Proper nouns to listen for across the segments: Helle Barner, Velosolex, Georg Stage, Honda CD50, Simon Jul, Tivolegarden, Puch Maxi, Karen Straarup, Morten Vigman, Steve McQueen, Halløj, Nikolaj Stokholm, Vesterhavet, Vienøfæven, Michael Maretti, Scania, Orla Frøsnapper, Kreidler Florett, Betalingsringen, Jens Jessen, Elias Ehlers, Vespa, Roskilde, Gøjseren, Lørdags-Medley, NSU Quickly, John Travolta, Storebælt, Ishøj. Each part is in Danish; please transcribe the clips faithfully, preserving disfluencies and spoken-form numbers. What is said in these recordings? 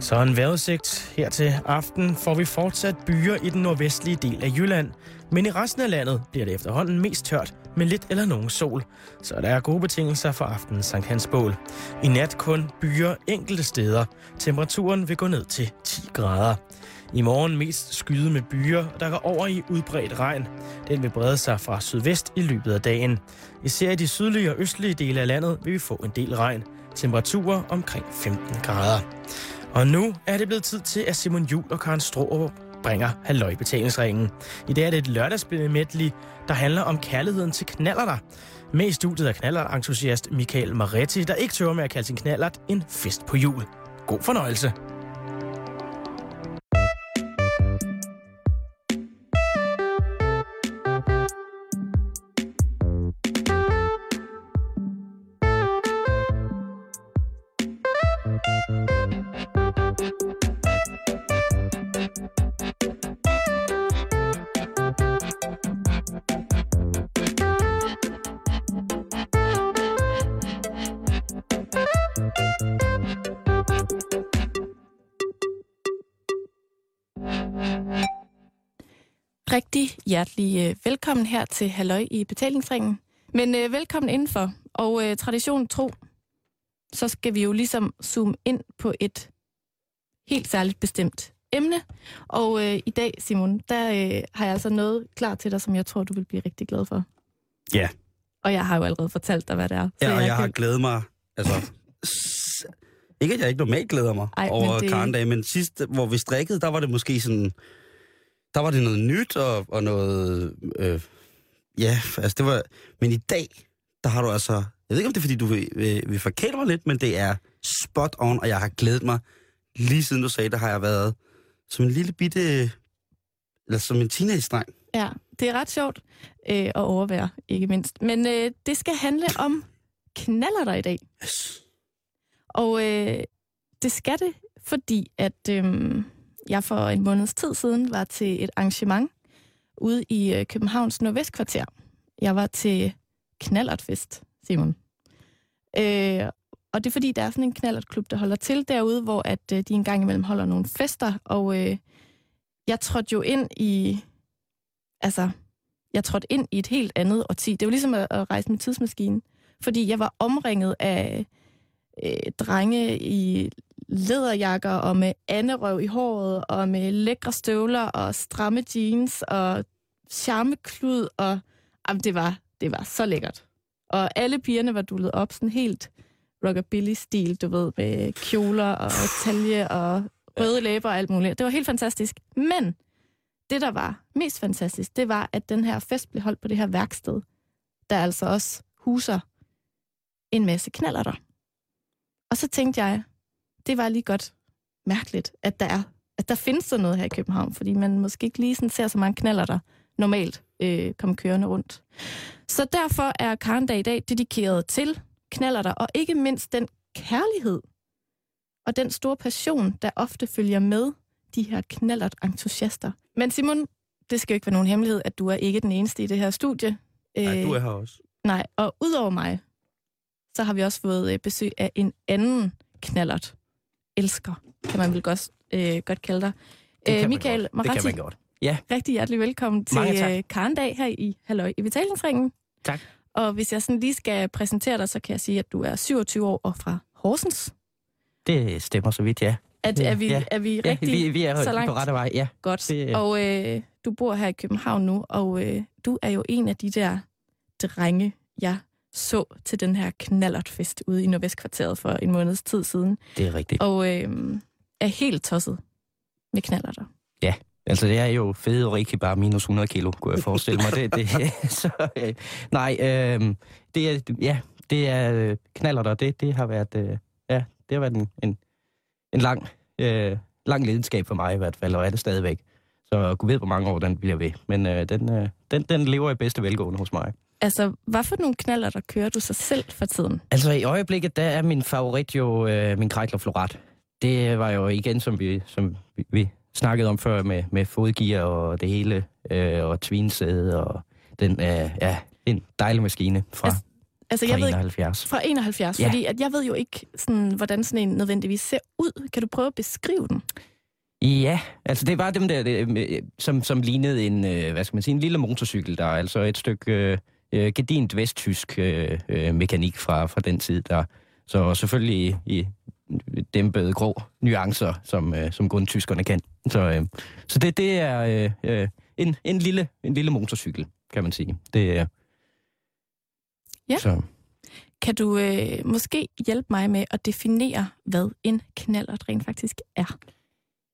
Så en vejrudsigt her til aften får vi fortsat byer i den nordvestlige del af Jylland. Men i resten af landet bliver det efterhånden mest tørt med lidt eller nogen sol. Så der er gode betingelser for aftenens Sankt Hansbål. I nat kun byer enkelte steder. Temperaturen vil gå ned til ti grader. I morgen mest skyde med byer, der går over i udbredt regn. Den vil brede sig fra sydvest i løbet af dagen. Især i de sydlige og østlige dele af landet vil vi få en del regn. Temperaturer omkring femten grader. Og nu er det blevet tid til, at Simon Jul og Karen Straarup bringer Halløj Betalingsringen. I dag er det et lørdagsmedley, der handler om kærligheden til knallerter. Med i studiet er knallertentusiast Michael Maretti, der ikke tøver med at kalde sin knallert en fest på jul. God fornøjelse. Rigtig hjertelig velkommen her til Halløj i Betalingsringen. Men øh, velkommen indenfor. Og øh, tradition tro, så skal vi jo ligesom zoome ind på et helt særligt bestemt emne. Og øh, i dag, Simon, der øh, har jeg altså noget klar til dig, som jeg tror, du vil blive rigtig glad for. Ja. Og jeg har jo allerede fortalt dig, hvad det er. Ja, og jeg, jeg kan... har glædet mig... Altså, s- ikke at jeg ikke normalt glæder mig Ej, over det... Karendage, men sidst, hvor vi strikkede, der var det måske sådan... Der var det noget nyt og, og noget... Øh, ja, altså det var... Men i dag, der har du altså... Jeg ved ikke, om det er, fordi du vil, vil, vil forkæle mig lidt, men det er spot on, og jeg har glædet mig. Lige siden du sagde, der har jeg været som en lille bitte... Eller som en teenage-dreng. Ja, det er ret sjovt øh, at overvære, ikke mindst. Men øh, det skal handle om knallerter i dag. Yes. Og øh, det skal det, fordi at... Øh, Jeg for en måneds tid siden var til et arrangement ude i Københavns Nordvestkvarter. Jeg var til knallertfest, Simon. Øh, og det er fordi, der er sådan en knallertklub, der holder til derude, hvor at de en gang imellem holder nogle fester. Og øh, jeg trådte jo ind i... Altså, jeg trådte ind i et helt andet årti. Det var ligesom at, at rejse med tidsmaskinen. Fordi jeg var omringet af øh, drenge i... lederjakker og med anderøv i håret og med lækre støvler og stramme jeans og charmeklud og jamen, det var det var så lækkert. Og alle pigerne var dullet op sådan helt rockabilly stil, du ved, med kjoler og talje og røde læber og alt muligt. Det var helt fantastisk. Men det der var mest fantastisk, det var at den her fest blev holdt på det her værksted, der altså også huser en masse knallerter. Og så tænkte jeg, det var lige godt mærkeligt, at der, er, at der findes sådan noget her i København, fordi man måske ikke lige sådan ser så mange knallerter normalt øh, komme kørende rundt. Så derfor er Karendage i dag dedikeret til knallerter, og ikke mindst den kærlighed og den store passion, der ofte følger med de her knallertentusiaster. Men Simon, det skal jo ikke være nogen hemmelighed, at du er ikke den eneste i det her studie. Nej, du er her også. Nej, og udover mig, så har vi også fået besøg af en anden knallert. Elsker, kan man vel godt, øh, godt kalde dig. Æ, Michael Maretti. Det kan man godt. Ja. Rigtig hjertelig velkommen til Karendage her i Halløj i Betalingsringen. Tak. Og hvis jeg sådan lige skal præsentere dig, så kan jeg sige, at du er syvogtyve år og fra Horsens. Det stemmer så vidt, ja. At, er, vi, ja. er vi rigtig ja, vi, vi er så langt? På rette vej, ja. Godt. Det, og øh, du bor her i København nu, og øh, du er jo en af de der drenge, jeg så til den her knallertfest ude i Nordvestkvarteret for en måneds tid siden. Det er rigtigt. Og øh, er helt tosset med knallerter. Ja, altså det er jo fede og rigtig bare minus hundrede kilo, kunne jeg forestille mig. det, det, så, øh, nej, øh, det er, ja, det er knallerter, det, det har været, øh, ja, det har været en, en, en lang, øh, lang lidenskab for mig i hvert fald, og er det stadigvæk. Så Gud ved, hvor mange år den bliver ved. Men øh, den, øh, den, den lever i bedste velgående hos mig. Altså, hvad for nogle knallerter kører du så selv for tiden? Altså, i øjeblikket, der er min favorit jo øh, min Kreidler Florett. Det var jo igen, som vi, som vi, vi snakkede om før, med, med fodgear og det hele, øh, og twinsæde, og den er øh, ja, en dejlig maskine fra... Altså, Altså, jeg fra enoghalvfjerds? Ved, fra enoghalvfjerds, ja. Fordi at jeg ved jo ikke, sådan, hvordan sådan en nødvendigvis ser ud. Kan du prøve at beskrive den? Ja, altså det var dem der, det, som, som lignede en, hvad skal man sige, en lille motorcykel, der er altså et stykke øh, gedint vesttysk øh, mekanik fra, fra den tid, der så selvfølgelig i dæmpede grå nuancer, som, øh, som kun tyskerne kan. Så, øh, så det, det er øh, en, en, lille, en lille motorcykel, kan man sige. Det er... Ja. Så. Kan du øh, måske hjælpe mig med at definere, hvad en knallert rent faktisk er?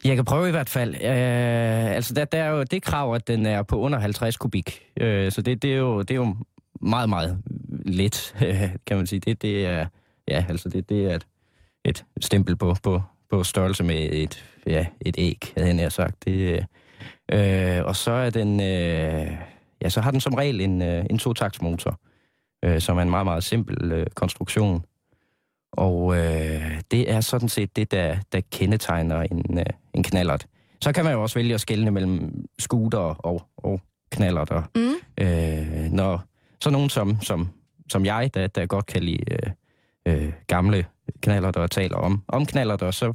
Jeg kan prøve i hvert fald. Øh, altså, der, der er jo det krav, at den er på under halvtreds kubik. Øh, så det, det, er jo, det er jo meget, meget let, øh, kan man sige. Det, det er, ja, altså det, det er et, et stempel på, på, på størrelse med et, ja, et æg, havde jeg sagt. Det, øh, og så er den, øh, ja, så har den som regel en, en totaktsmotor, øh, som er en meget, meget simpel øh, konstruktion. Og øh, det er sådan set det, der, der kendetegner en, øh, en knallert. Så kan man jo også vælge at skelne mellem scooter og, og knallerter. Mm. Øh, når så nogen som, som, som jeg, der, der godt kan lide øh, øh, gamle knallerter og taler om, om knallerter, så,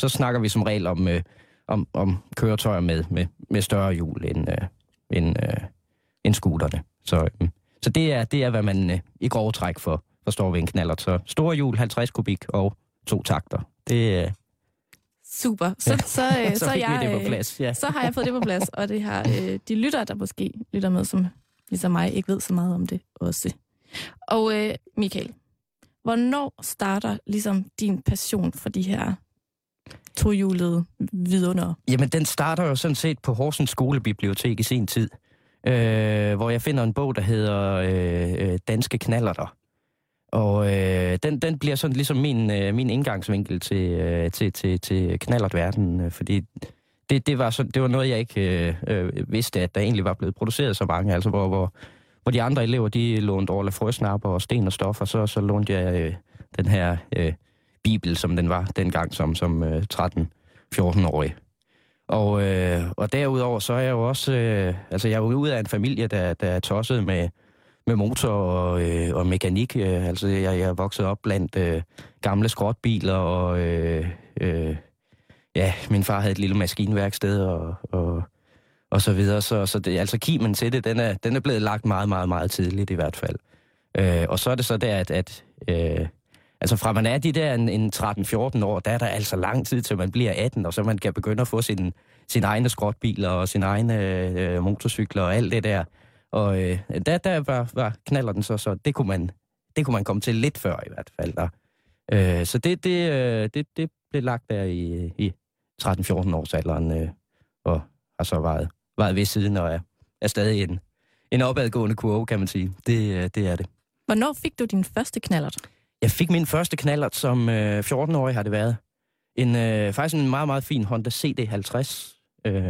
så snakker vi som regel om, øh, om, om køretøjer med, med, med større hjul end, øh, end, øh, end scooterne. Så, øh, så det, er, det er, hvad man øh, i grove træk for. Forstår vi en knallert. Så store hjul, halvtreds kubik og to takter. Det uh... Super. Så, ja. så, så, så, så, jeg, det plads, ja. Så har jeg fået det på plads, og det har øh, de lyttere, der måske lytter med, som ligesom mig ikke ved så meget om det også. Og øh, Michael, hvornår starter ligesom din passion for de her tohjulede vidunder? Jamen, den starter jo sådan set på Horsens Skolebibliotek i sin tid, øh, hvor jeg finder en bog, der hedder øh, Danske Knallerter. Og øh, den, den bliver sådan ligesom min, øh, min indgangsvinkel til, øh, til, til, til knallertverdenen, fordi det, det, var så, det var noget, jeg ikke øh, øh, vidste, at der egentlig var blevet produceret så mange. Altså, hvor, hvor, hvor de andre elever, de lånte Orla Frøsnapper og Sten og Stof, og så, så lånte jeg øh, den her øh, bibel, som den var dengang som, som øh, tretten-fjorten-årig. Og, øh, og derudover, så er jeg jo også... Øh, altså, jeg er jo ude af en familie, der, der er tosset med... med motor og, øh, og mekanik. Øh, altså, jeg, jeg er vokset op blandt øh, gamle skrotbiler, og øh, øh, ja, min far havde et lille maskinværksted, og, og, og så videre. Så, så det, altså, kimen til det, den er, den er blevet lagt meget, meget, meget tidligt i hvert fald. Øh, og så er det så der, at, at øh, altså, fra man er de der en, en tretten-fjorten år, der er der altså lang tid, til man bliver atten, og så man kan begynde at få sine sin egne skrotbiler og sine egne øh, motorcykler og alt det der. Og øh, der, der var, var knallerten så, så det kunne, man, det kunne man komme til lidt før i hvert fald. Der. Øh, så det, det, øh, det, det blev lagt der i, i tretten-fjorten årsalderen, øh, og har så varet, varet ved siden, og er, er stadig en, en opadgående kurve, kan man sige. Det, øh, det er det. Hvornår fik du din første knallert? Jeg fik min første knallert som øh, fjorten-årig, har det været. En, øh, faktisk en meget, meget fin Honda C D halvtreds, øh,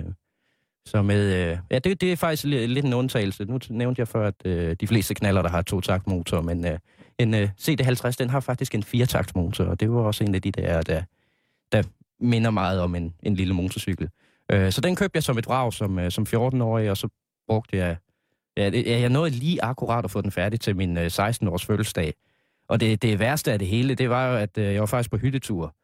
Så med, øh, ja, det, det er faktisk lidt en undtagelse. Nu nævnte jeg før, at øh, de fleste knaller, der har to-taktmotor, men øh, en øh, C D halvtreds, den har faktisk en fire-taktmotor, og det var også en af de der, der, der minder meget om en, en lille motorcykel. Øh, så den købte jeg som et vrag som, øh, som fjorten-årig, og så brugte jeg... Ja, det, jeg nåede lige akkurat at få den færdig til min øh, seksten-års fødselsdag. Og det, det værste af det hele, det var jo, at øh, jeg var faktisk på hyttetur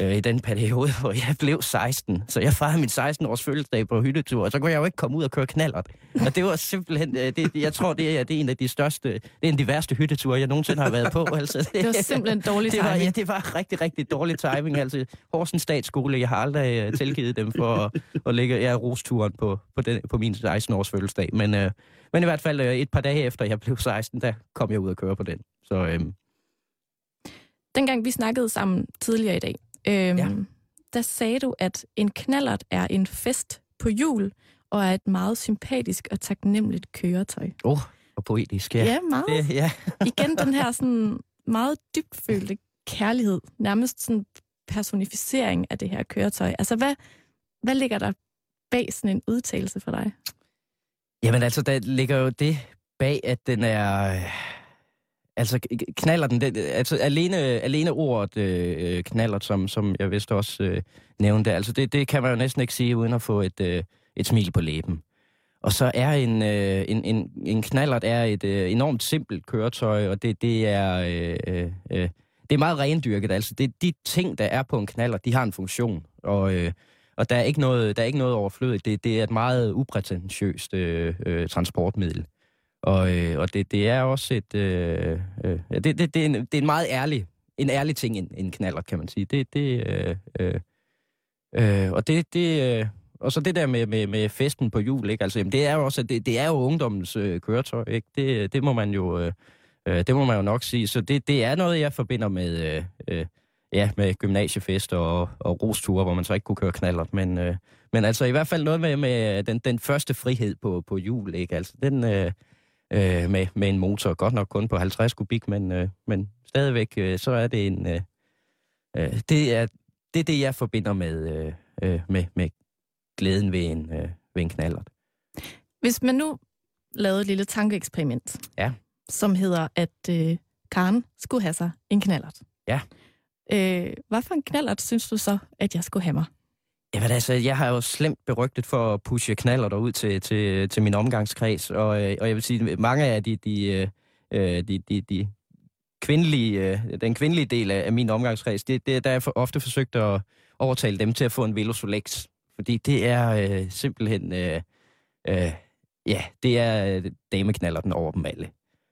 i den periode, hvor jeg blev seksten. Så jeg fejrede min seksten-års fødselsdag på hyttetur, og så kunne jeg jo ikke komme ud og køre knallert. Og det var simpelthen... Det, jeg tror, det er, det er en af de største... Det er en af de værste hytteture, jeg nogensinde har været på. Altså, det, det var simpelthen dårlig timing. Det var, ja, det var rigtig, rigtig dårlig timing. Altså, Horsens Statsskole, jeg har aldrig uh, tilgivet dem for at, at lægge ja, rosturen på, på, den, på min seksten-års fødselsdag. Men, uh, men i hvert fald uh, et par dage efter, jeg blev seksten, der kom jeg ud og køre på den. Så, um... Dengang vi snakkede sammen tidligere i dag, Øhm, ja. Der sagde du, at en knallert er en fest på jul, og er et meget sympatisk og taknemmeligt køretøj. Åh, oh, og poetisk, ja. Ja, meget. Det, ja. Igen den her sådan, meget dybfølte kærlighed, nærmest sådan personificering af det her køretøj. Altså, hvad, hvad ligger der bag sådan en udtalelse for dig? Jamen altså, der ligger jo det bag, at den er... Altså knallerten, den, altså alene, alene ordet øh, knallert, som, som jeg vidste også øh, nævnte, altså det, det kan man jo næsten ikke sige, uden at få et, øh, et smil på læben. Og så er en, øh, en, en, en knallert er et øh, enormt simpelt køretøj, og det, det, er, øh, øh, det er meget rendyrket. Altså det, de ting, der er på en knallert, de har en funktion, og, øh, og der er ikke noget, der er ikke noget overflødigt. Det, det er et meget uprætentiøst øh, øh, transportmiddel. Og, øh, og det, det er også et... Øh, øh, det, det, det, er en, det er en meget ærlig, en ærlig ting, en, en knallert, kan man sige. Det, det, øh, øh, øh, og det... det øh, Og så det der med, med, med festen på jul, ikke? Altså, jamen, det er jo også det, det er jo ungdommens øh, køretøj, ikke? Det, det må man jo øh, det må man jo nok sige. Så det, det er noget, jeg forbinder med øh, øh, ja med gymnasiefester og, og rosturer, hvor man så ikke kunne køre knallert, men øh, men altså i hvert fald noget med, med den den første frihed på på jul, ikke? Altså den øh, øh, med med en motor, godt nok kun på halvtreds kubik, men øh, men stadigvæk øh, så er det en øh, øh, det er det det jeg forbinder med øh, øh, med med glæden ved en, øh, ved en knallert. Hvis man nu lavede et lille tankeeksperiment, ja, som hedder, at øh, Karen skulle have sig en knallert. Ja. Øh, hvad for en knallert synes du så, at jeg skulle have mig? Jamen altså, jeg har jo slemt berygtet for at pushe knallerter ud til, til, til min omgangskreds, og, og jeg vil sige, at mange af de, de, de, de, de, de kvindelige, den kvindelige del af min omgangskreds, det, det, der er for, ofte forsøgt at overtale dem til at få en Velosolex. Fordi det er øh, simpelthen, øh, øh, ja, det er dameknallerten over dem alle.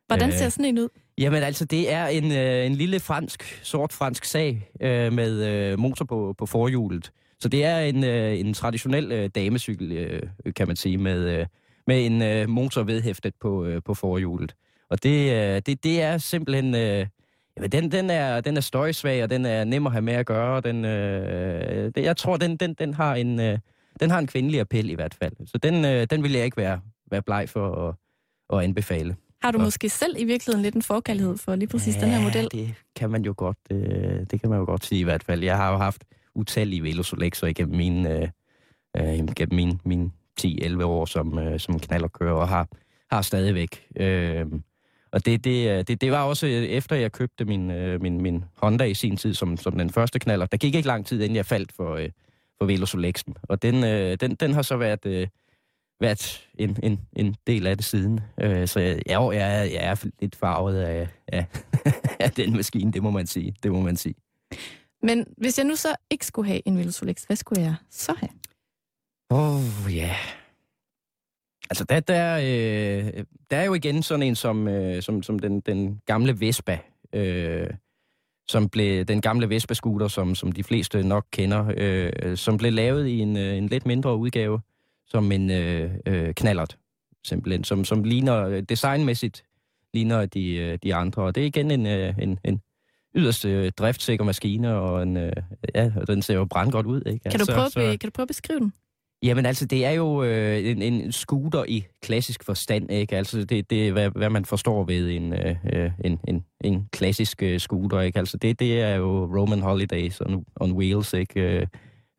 Hvordan ser sådan en ud? Øh, jamen altså, det er en, øh, en lille fransk, sort fransk sag øh, med øh, motor på, på forhjulet. Så det er en, øh, en traditionel øh, damecykel, øh, kan man sige, med, øh, med en øh, motor vedhæftet på, øh, på forhjulet. Og det, øh, det, det er simpelthen... Øh, Jamen, den, den, er, den er støjsvag, og den er nem at have med at gøre. Den, øh, det, jeg tror, den, den, den, har en, øh, den har en kvindelig appel i hvert fald. Så den, øh, den vil jeg ikke være, være bleg for at, at anbefale. Har du og, måske selv i virkeligheden lidt en forkærlighed for lige præcis ja, den her model? Det kan man jo godt øh, det kan man jo godt sige i hvert fald. Jeg har jo haft utallige Velosolexer igennem mine, øh, igennem mine, mine ti til elleve år som, øh, som knallerkører, og har, har stadigvæk... Øh, Og det, det, det, det var også efter, jeg købte min, min, min Honda i sin tid som, som den første knaller. Der gik ikke lang tid, inden jeg faldt for, for Velosolexen. Og den, den, den har så været, været en, en, en del af det siden. Så jeg, jeg, jeg er lidt farvet af, af, af den maskine, det må man sige. Det må man sige. Men hvis jeg nu så ikke skulle have en Velosolex, hvad skulle jeg så have? Åh, oh, ja... Yeah. Altså, der, der, øh, der er jo igen sådan en som, øh, som, som den, den gamle Vespa, øh, som blev den gamle Vespa-scooter, som, som de fleste nok kender, øh, som blev lavet i en, en lidt mindre udgave, som en øh, øh, knallert, simpelthen, som, som ligner, designmæssigt ligner de, de andre. Og det er igen en, en, en yderst øh, driftsikker maskine, og en, øh, ja, den ser jo brandgodt ud, ikke? Kan du prøve, så, så... kan du prøve at beskrive den? Jamen altså, det er jo øh, en, en scooter i klassisk forstand, ikke? Altså, det, det er, hvad, hvad man forstår ved en, øh, en, en, en klassisk øh, scooter, ikke? Altså, det, det er jo Roman Holidays on, on wheels, ikke?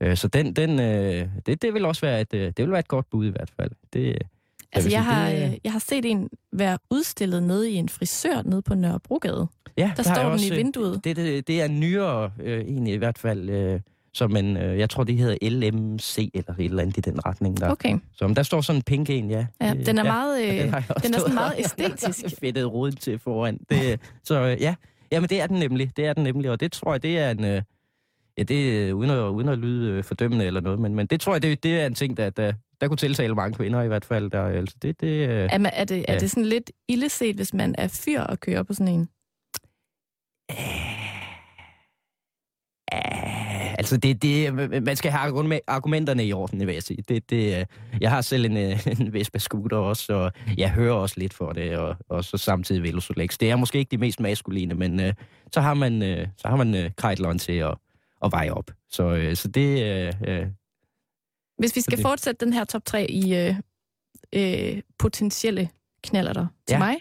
Øh, så den, den, øh, det, det vil også være et, det vil være et godt bud i hvert fald. Det, altså, jeg, sige, har, det, øh, jeg har set en være udstillet nede i en frisør nede på Nørrebrogade. Ja, der, der står den også, i vinduet. Det, det, det er nyere, øh, egentlig i hvert fald... Øh, som en, øh, jeg tror, det hedder L M C eller et eller andet i den retning. Der. Okay. Så der står sådan en pink en, ja. Ja, den er meget, øh, ja, den den er sådan meget æstetisk. Fedtet roden til foran. Det, så øh, ja, jamen det er den nemlig, det er den nemlig, og det tror jeg, det er en, øh, ja det uden at, uden at lyde øh, fordømmende eller noget, men, men det tror jeg, det, det er en ting, der, der, der kunne tiltale mange kvinder i hvert fald. Der, altså det, det, øh, er, man, er, det, ja. er det sådan lidt illeset, hvis man er fyr og kører på sådan en? Æh, æh. Altså, det, det, man skal have argumenterne i orden, vil jeg sige. Det, det, jeg har selv en, en Vespa-scooter også, og jeg hører også lidt for det, og, og så samtidig Velosolex. Det er måske ikke de mest maskuline, men øh, så har man, øh, så har man øh, krejdleren til at, at veje op. Så, øh, så det... Øh, Hvis vi skal det. fortsætte den her top tre i øh, øh, potentielle knallerter til ja. mig,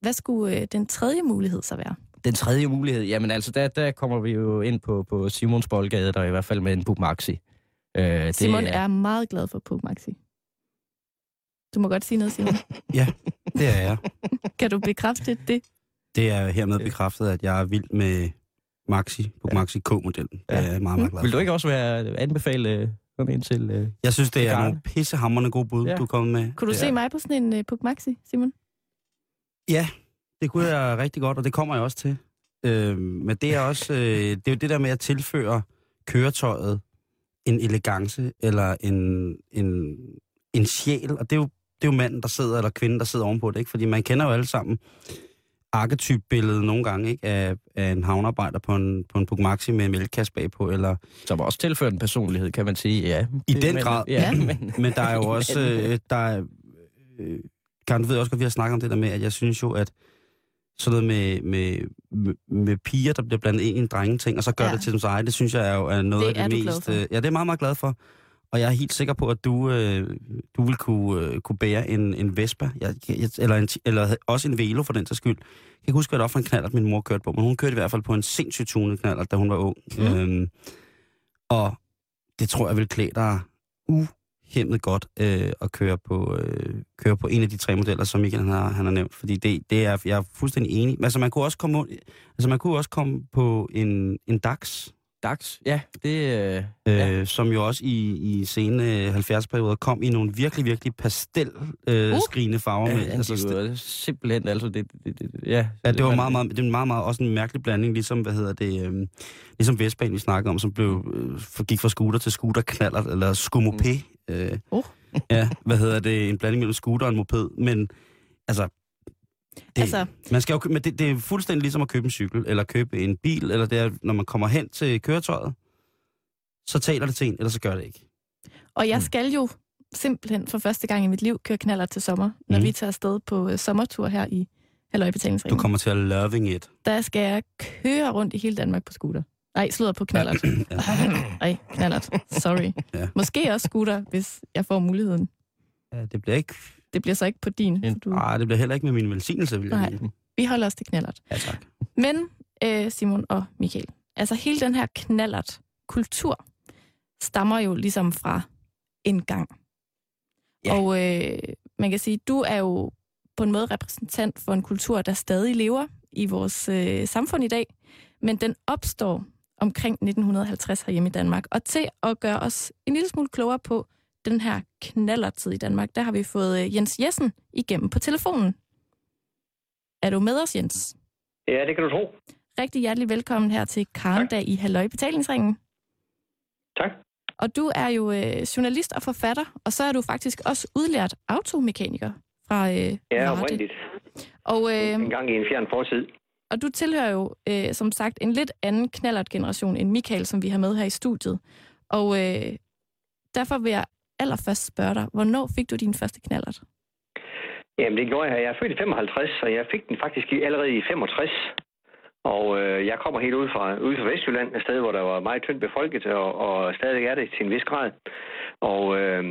hvad skulle øh, den tredje mulighed så være? Den tredje mulighed, jamen altså, der, der kommer vi jo ind på, på Simons boldgade, der i hvert fald med en Puch Maxi. Øh, Simon det er... er meget glad for Puch Maxi. Du må godt sige noget, Simon. Ja, det er jeg. Kan du bekræfte det? Det er hermed bekræftet, at jeg er vild med Maxi, Puch Maxi K-modellen. Ja. Jeg er meget, meget glad for. Vil du ikke også være anbefale kom ind til... Øh, jeg synes, det er nogle pissehamrende gode bud, ja. Du kom med. Kunne du se mig på sådan en øh, Puch Maxi, Simon? Ja, det kunne jeg rigtig godt, og det kommer jeg også til. Øh, men det er også... Øh, det er jo det der med at tilføre køretøjet en elegance, eller en, en, en sjæl, og det er jo det er jo manden, der sidder, eller kvinden, der sidder ovenpå det, ikke? Fordi man kender jo alle sammen arketypbilledet nogle gange, ikke? Af, af en havnearbejder på en, på en Puch Maxi med en mælkekasse bagpå, eller... Som også tilfører en personlighed, kan man sige, ja. I den men, grad. Ja, men... men der er jo også... Øh, der er, øh, Karen, du ved også godt, vi har snakket om det der med, at jeg synes jo, at sådan noget med, med, med, med piger, der bliver blandet ind i en drengeting, og så gør ja. det til dem sig, det synes jeg er jo er noget det af det mest... Øh, ja, det er meget, meget glad for. Og jeg er helt sikker på, at du øh, du vil kunne øh, kunne bære en en Vespa jeg, jeg, eller en, eller også en Velo for den sags skyld. Jeg kan huske, hvad det var for en knallert, min mor kørte på, men hun kørte i hvert fald på en sindssygt tunet knallert, da hun var ung. Mm. Øhm, og det tror jeg vil klæde dig uhemmet godt øh, at køre på øh, køre på en af de tre modeller, som Michael han har han har nævnt, fordi det det er jeg er fuldstændig enig. Altså man kunne også komme altså man kunne også komme på en en Dax. Dags, ja. Det, øh, ja. Øh, som jo også i, i sene halvfjerdserperioder kom i nogle virkelig, virkelig pastel-skrigende øh, uh! farver. Ja, med, ja altså, det var simpelthen, altså det... det, det ja, ja, det var meget, meget, det var meget, meget også en mærkelig blanding, ligesom, hvad hedder det, øh, ligesom Vestbanen, vi snakkede om, som blev, øh, gik fra scooter til scooterknallert, eller skumopé. Mm. Øh, uh. Ja, hvad hedder det, en blanding mellem scooter og en moped, men altså... Det, altså, man skal jo, men det, det er fuldstændig ligesom at købe en cykel, eller købe en bil, eller det er, når man kommer hen til køretøjet, så taler det til en, eller så gør det ikke. Og jeg mm. skal jo simpelthen for første gang i mit liv køre knallert til sommer, når mm. vi tager afsted på uh, sommertur her i Halløj, Betalingsringen. Du kommer til at loving it. Der skal jeg køre rundt i hele Danmark på scooter. Nej, slutter på knallert. Nej, knallert. Sorry. Ja. Måske også scooter, hvis jeg får muligheden. Ja, det bliver ikke... Det bliver så ikke på din. Nej, du... det bliver heller ikke med min velsignelse. Vil jeg Nej, vi holder os til knallert. Ja, tak. Men øh, Simon og Michael, altså hele den her knallert-kultur stammer jo ligesom fra en gang. Ja. Og øh, man kan sige, du er jo på en måde repræsentant for en kultur, der stadig lever i vores øh, samfund i dag, men den opstår omkring nitten halvtreds herhjemme i Danmark. Og til at gøre os en lille smule klogere på den her knallertid i Danmark, der har vi fået Jens Jessen igennem på telefonen. Er du med os, Jens? Ja, det kan du tro. Rigtig hjertelig velkommen her til Karendag i Halløj Betalingsringen. Tak. Og du er jo øh, journalist og forfatter, og så er du faktisk også udlært automekaniker fra øh, Ja, oprindeligt. Og, øh, en gang i en fjern fortid. Og du tilhører jo, øh, som sagt, en lidt anden knallertgeneration end Michael, som vi har med her i studiet. Og øh, derfor vil jeg allerførst spørger dig, hvornår fik du din første knallert? Jamen det gjorde jeg. Jeg er født i femoghalvtreds, så jeg fik den faktisk allerede i femogtres. Og øh, jeg kommer helt ud fra, ud fra Vestjylland, et sted, hvor der var meget tyndt befolket, og, og stadig er det til en vis grad. Og, øh,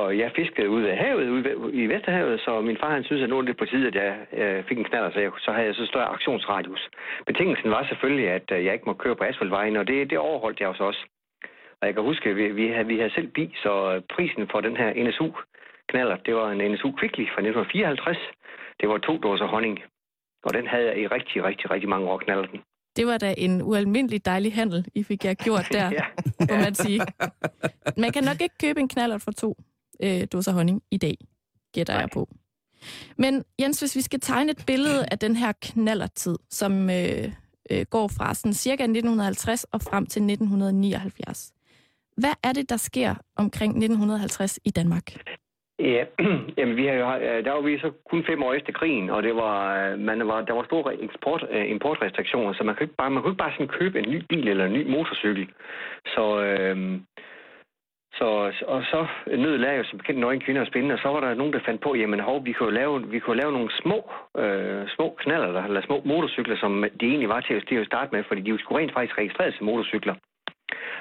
og jeg fiskede ude af havet, ude i Vesterhavet, så min far han synes, at nu er det på tide, at jeg øh, fik en knallert, så, jeg, så havde jeg så større aktionsradius. Betingelsen var selvfølgelig, at øh, jeg ikke må køre på asfaltvejen, og det, det overholdt jeg også også. Og jeg kan huske, at vi, vi, havde, vi havde selv bil, så prisen for den her N S U-knallert, det var en N S U Quickly fra nitten fireoghalvtreds. Det var to dåser honning, og den havde jeg i rigtig, rigtig, rigtig mange år knallerten. Det var da en ualmindelig dejlig handel, I fik jeg gjort der, ja. Må man sige. Man kan nok ikke købe en knallert for to øh, dåser honning i dag, gætter Nej. jeg på. Men Jens, hvis vi skal tegne et billede af den her knallertid, som øh, øh, går fra sådan cirka nitten halvtreds og frem til nitten nioghalvfjerds. Hvad er det, der sker omkring nitten halvtreds i Danmark? Ja, jamen, vi har jo, der var vi så kun fem år efter krigen, og det var, man var, der var store eksport, importrestriktioner, så man kunne ikke bare, man kunne ikke bare sådan købe en ny bil eller en ny motorcykel. Så, øhm, så, og så nød lader jo som bekendt nøgen kvinder og spændende, og så var der nogen, der fandt på, jamen hov, vi kunne lave, vi kunne lave nogle små, øh, små knallerter, eller små motorcykler, som de egentlig var til at starte med, fordi de skulle rent faktisk registreres som motorcykler.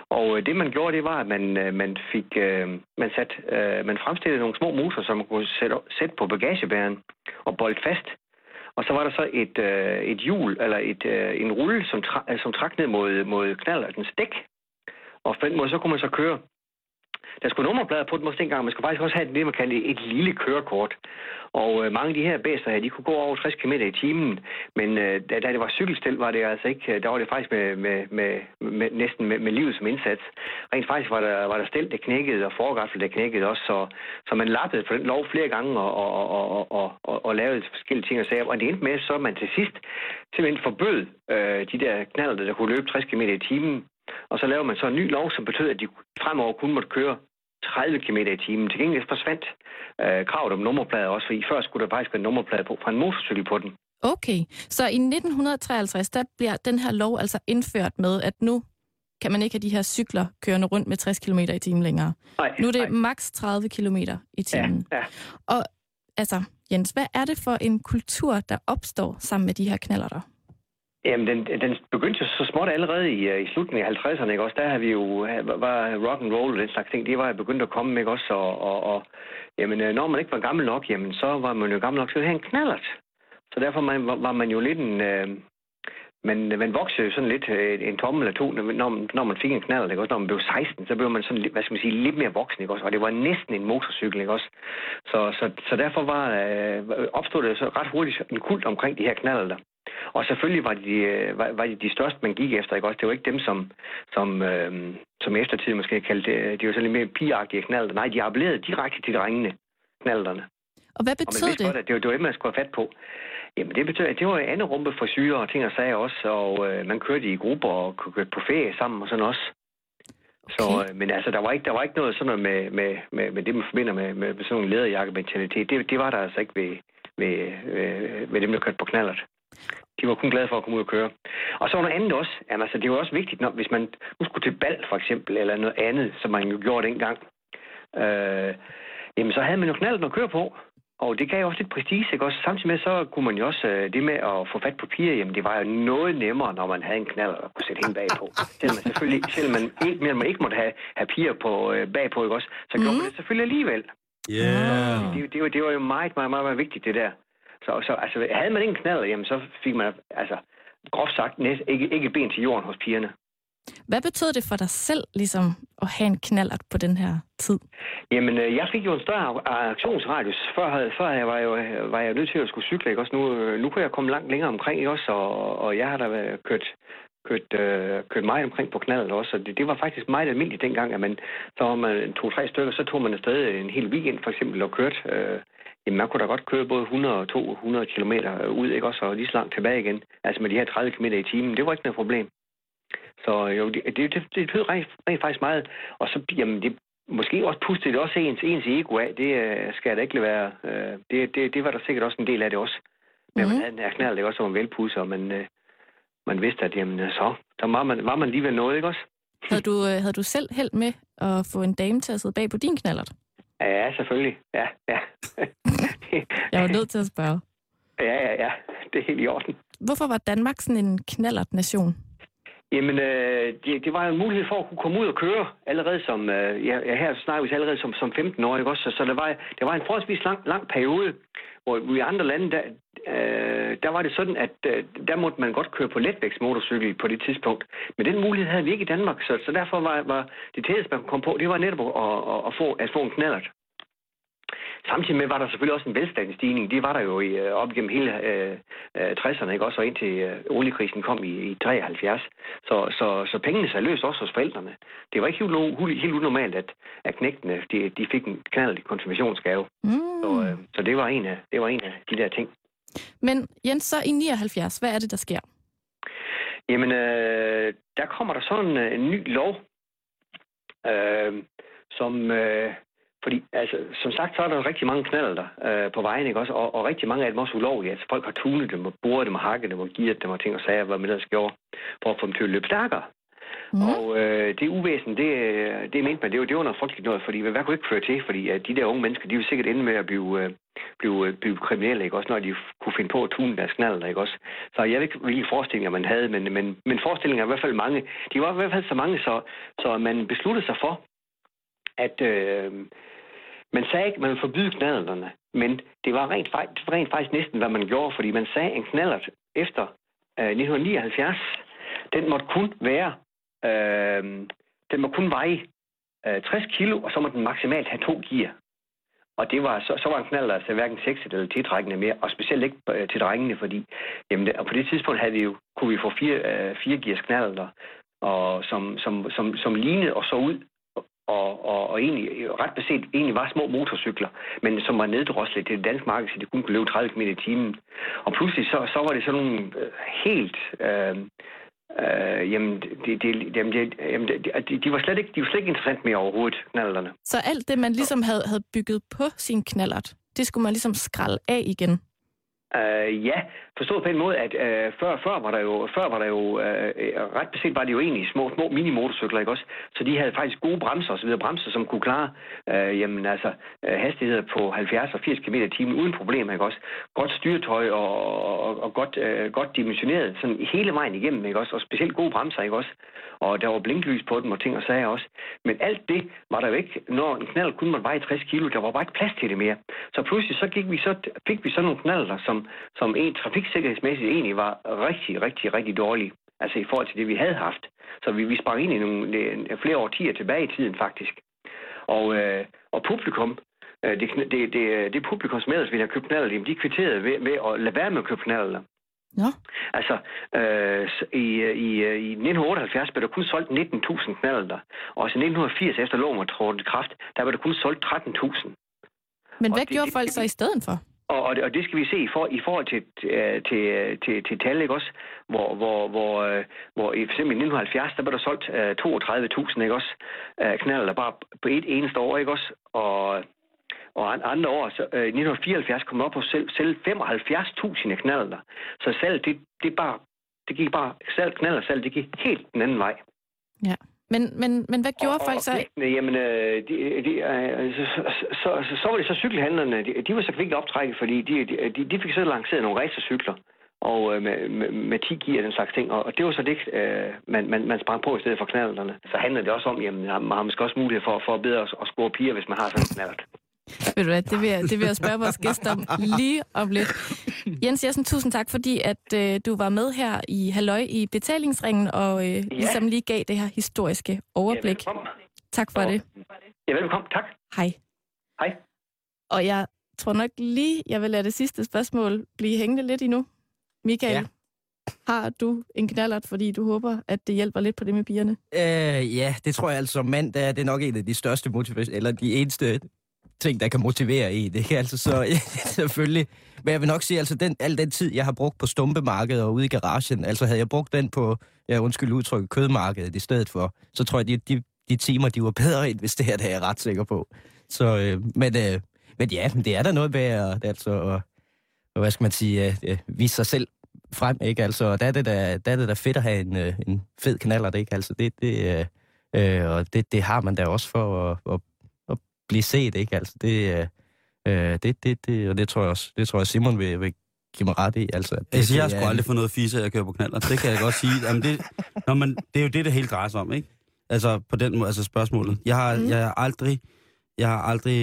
Og det man gjorde, det var, at man man fik man sat man fremstillede nogle små motorer, som man kunne sætte, sætte på bagagebæren og bolte fast. Og så var der så et et hjul eller et en rulle, som som trak ned mod mod knallertens dæk. Og på den måde så kunne man så køre. Der skulle nummerplader på dem også dengang. Man skulle faktisk også have det, man kaldte et lille kørekort. Og øh, mange af de her bæster her, de kunne gå over tres kilometer i timen. Men øh, da, da det var cykelstil, var det altså ikke... Der var det faktisk med, med, med, med, næsten med, med livet som indsats. Rent faktisk var der, var der stil, der knækkede, og forgaflet, der knækkede også. Så, så man lappede på den lov flere gange og, og, og, og, og, og, og lavede forskellige ting og sager. Og det endte med, så man til sidst simpelthen forbød øh, de der knalder, der kunne løbe tres kilometer i timen. Og så lavede man så en ny lov, som betød, at de fremover kun måtte køre tredive kilometer i timen. Til gengæld forsvandt øh, kravet om nummerplader også, fordi før skulle der faktisk være nummerplader på fra en motorcykel på den. Okay, så i nitten treoghalvtreds, der bliver den her lov altså indført med, at nu kan man ikke have de her cykler kørende rundt med tres kilometer i timen længere. Nej, nu er det maks tredive kilometer i timen. Ja, ja. Og altså, Jens, hvad er det for en kultur, der opstår sammen med de her knallerter? Jamen, den, den begyndte jo så småt allerede i, i slutningen af halvtredserne, ikke også? Der havde vi jo, var rock and roll og den slags ting, det var begyndt at komme, ikke også? Og, og, og jamen, når man ikke var gammel nok, jamen, så var man jo gammel nok til at have en knallert. Så derfor man, var, var man jo lidt en... Øh, man, man voksede sådan lidt øh, en tommel eller to, når man, når man fik en knallert, ikke også? Når man blev seksten, så blev man sådan, hvad skal man sige, lidt mere voksen, ikke også? Og det var næsten en motorcykel, ikke også? Så, så, så derfor var, øh, opstod det så ret hurtigt en kult omkring de her knallerter. Og selvfølgelig var de, var, var de de største, man gik efter, ikke også? Det var ikke dem, som, som, øh, som eftertiden måske kaldte det. De var sådan lidt mere pigeagtige knalder. Nej, de appellerede direkte til drengene, knalderne. Og hvad betød og det? Godt, det var det, man skulle have fat på. Jamen, det betød, at det var andet rumpe for syre og ting og sager også. Og øh, man kørte i grupper og kørte på ferie sammen og sådan også. Okay. Så, øh, men altså, der var, ikke, der var ikke noget sådan noget med, med, med, med det, man forbinder med, med sådan nogle læderjakke-mentalitet. Det, det var der altså ikke ved, ved, ved, ved dem, der kørte på knallert. De var kun glade for at komme ud og køre. Og så noget andet også. Jamen, altså, det var også vigtigt, når, hvis man nu skulle til bal, for eksempel, eller noget andet, som man jo gjorde dengang. Øh, jamen, så havde man jo knaldet at køre på. Og det gav jo også lidt prestige, ikke også? Samtidig med, så kunne man jo også det med at få fat på piger, jamen, det var jo noget nemmere, når man havde en knallert at kunne sætte hende bagpå. Selvom man selvfølgelig, selvom man ikke, man ikke måtte have, have piger på, bagpå, ikke også? Så gjorde mm. man det selvfølgelig alligevel. Yeah. Det, det, det, var, det var jo meget, meget, meget, meget vigtigt, det der. Så, så altså, havde man ikke en knallert, jamen, så fik man, altså, groft sagt, næst, ikke, ikke ben til jorden hos pigerne. Hvad betød det for dig selv, ligesom, at have en knallert på den her tid? Jamen, jeg fik jo en større aktionsradius. Før, før jeg var, jo, var jeg nødt til at skulle cykle, ikke også? Nu, nu kunne jeg komme langt længere omkring, ikke også? Og, og jeg har da kørt, kørt, øh, kørt meget omkring på knallert også. Og det, det var faktisk meget almindeligt dengang, at man, så var man to-tre stykker, så tog man afsted en hel weekend, for eksempel, og kørte... Øh, Jamen, man kunne da godt køre både hundrede og to hundrede kilometer ud, ikke også? Og lige så langt tilbage igen. Altså med de her tredive kilometer i timen, det var ikke noget problem. Så jo, det, det, det betød rent, rent faktisk meget. Og så, jamen, det måske også pustede det også ens, ens ego af. Det skal da ikke være... Øh, det, det, det var der sikkert også en del af det også. Men mm-hmm. man havde den her knald, ikke også? Og man velpudser, og man, øh, man vidste, at jamen, så der var man, var man alligevel noget, ikke også? Havde du, havde du selv held med at få en dame til at sidde bag på din knallert? Ja, selvfølgelig. Ja, ja. Jeg var nødt til at spørge. Ja, ja, ja. Det er helt i orden. Hvorfor var Danmark sådan en knallert-nation? Jamen, øh, det, det var en mulighed for at kunne komme ud og køre allerede som... Øh, ja, her snakker vi allerede som, som femten år, ikke også? Så, så der, var, der var en forholdsvis lang, lang periode, hvor i andre lande, der, øh, der var det sådan, at øh, der måtte man godt køre på letvægtsmotorcykel på det tidspunkt. Men den mulighed havde vi ikke i Danmark, så, så derfor var, var det tættest, man kunne komme på, det var netop at, at, at, få, at få en knallert. Samtidig med var der selvfølgelig også en velstandsstigning. Det var der jo i, op igennem hele øh, tresserne, ikke også? Og indtil øh, oliekrisen kom i, i treoghalvfjerds. Så, så, så pengene sig løst også hos forældrene. Det var ikke helt, helt unormalt, at, at knægtene de, de fik en knaldelig konfirmationsgave. Mm. Så, øh, så det, var en af, det var en af de der ting. Men Jens, så i nioghalvfjerds, hvad er det, der sker? Jamen, øh, der kommer der sådan øh, en ny lov, øh, som... Øh, Fordi, altså, som sagt, så er der jo rigtig mange knalder øh, på vejen, ikke også? Og, og rigtig mange af dem også ulovlige. Altså, folk har tunet dem og boret dem og hakket dem og gearet dem og ting og sager, hvad man ellers gjorde, for at få dem til at løbe stærkere. Mm. Og øh, det uvæsen, det, det mente man, det var, det var noget frygteligt noget, fordi hvad kunne ikke føre til? Fordi at de der unge mennesker, de ville sikkert ende med at blive, øh, blive, blive kriminelle, ikke også? Når de kunne finde på at tune deres knalder, ikke også? Så jeg ved ikke, hvilke forestillinger man havde, men, men, men forestillinger er i hvert fald mange. De var i hvert fald så mange, så, så man besluttede sig for, at... Øh, Man sagde ikke, at man ville forbyde knallerterne, men det var rent, det var rent faktisk næsten, hvad man gjorde, fordi man sagde, at en knallert efter øh, nitten nioghalvfjerds, den måtte kun være, øh, den måtte kun veje tres kilo, og så må den maksimalt have to gear. Og det var, så, så var en knallert altså hverken sexet eller tiltrækkende mere, og specielt ikke øh, til drengene, fordi jamen, og på det tidspunkt havde vi jo, kunne vi få fire, øh, fire gears knallerter, og som, som, som, som lignede og så ud, og, og, og egentlig ret beset egentlig var små motorcykler, men som var neddroslet til det danske marked, så det kun kunne løbe tredive kilometer i timen. Og pludselig så, så var det sådan nogle øh, helt... Øh, Øh, jamen, de, de, de, de, de, de var slet ikke, de var slet ikke interessant mere overhovedet, knallerterne. Så alt det, man ligesom havde, havde bygget på sin knallert, det skulle man ligesom skralde af igen? Øh, ja, forstået på en måde, at øh, før, før var der jo, før var der jo øh, ret beset var det jo egentlig små, små mini-motorcykler, ikke også? Så de havde faktisk gode bremser osv., bremser, som kunne klare øh, jamen, altså, hastigheder på halvfjerds og firs kilometer i timen uden problemer, ikke også? Godt styretøj og, og, og godt, øh, godt dimensioneret sådan hele vejen igennem, ikke også? Og specielt gode bremser, ikke også? Og der var blinklys på dem og ting og sager også. Men alt det var der jo ikke, når en knallert kun måtte veje tres kilo, der var bare ikke plads til det mere. Så pludselig så, gik vi så fik vi så nogle knallerter, som, som en trafiksikkerhedsmæssigt egentlig var rigtig, rigtig, rigtig dårlig. Altså i forhold til det, vi havde haft. Så vi, vi sprang ind i nogle flere årtier tilbage i tiden faktisk. Og, øh, og publikum, øh, det, det, det, det publikum, som ellers ville have købt knallerter, de kvitterede ved, ved at lade være med at købe knallerter. Ja. Altså, øh, i, i, i nitten otteoghalvfjerds blev der kun solgt nitten tusind knallerter. Og så i nitten firs, efter loven trådte i kraft, der blev der kun solgt tretten tusind. Men og hvad det, gjorde folk så i stedet for? Og, og, det, og det skal vi se i, for, i forhold til, til, til, til tal, ikke også? Hvor, hvor, hvor, hvor for eksempel i nitten halvfjerds, der blev der solgt toogtredive tusind, ikke også? Knallerter bare på et eneste år, ikke også? Og... Og andre år, så i nitten fireoghalvfjerds kom op på selv, selv femoghalvfjerds tusind knallerter. Så salg, det, det, bare, det gik bare, salg, knallerter, salg, det gik helt den anden vej. Ja, men, men, men hvad gjorde og, folk så? Og, jamen, de, de, så, så, så, så var det så cykelhandlerne, de, de var så kvikke optrækket, fordi de, de, de fik så lanceret nogle racercykler og øh, med, med, med ti gear og den slags ting. Og, og det var så det, øh, man, man, man sprang på i stedet for knallerterne. Så handler det også om, jamen, man har måske også mulighed for, for at bedre at score piger, hvis man har sådan en knallert. Ved du hvad, det vil jeg, det vil jeg spørge vores gæster om lige om lidt. Jens Jessen, tusind tak, fordi at øh, du var med her i Halløj i Betalingsringen, og øh, ja. ligesom lige gav det her historiske overblik. Ja, tak for og, det. Ja, velkommen. Tak. Hej. Hej. Og jeg tror nok lige, jeg vil lade det sidste spørgsmål blive hængende lidt endnu. Michael, ja. Har du en knallert, fordi du håber, at det hjælper lidt på det med pigerne? Øh, ja, det tror jeg altså. Mand, det er nok en af de største motivationer, eller de eneste... ting, der kan motivere en. Det kan altså så ja, selvfølgelig. Men jeg vil nok sige, altså den, al den tid, jeg har brugt på stumpemarkedet og ude i garagen, altså havde jeg brugt den på, ja, undskyld udtrykket, kødmarkedet i stedet for, så tror jeg, de, de, de timer, de var bedre investeret, er jeg ret sikker på. Så, øh, men, øh, men ja, det er der noget bedre, altså, og, og hvad skal man sige, øh, vise sig selv frem, ikke? Altså, der er det da, der er det da fedt at have en, øh, en fed knallert, ikke? Altså, det, det, øh, og det, det har man da også for at, at blive set, ikke? Altså, det, øh, det, det, det, og det tror jeg også, det tror jeg Simon vil, vil give mig ret i. Altså, det, altså jeg har sgu ja, aldrig fået noget fise, at jeg kører på knallert. Det kan jeg godt sige. Jamen, det, når man, det er jo det, det hele drejer sig om, ikke? Altså, på den måde, altså spørgsmålet. Jeg har, mm. jeg har aldrig, jeg har aldrig,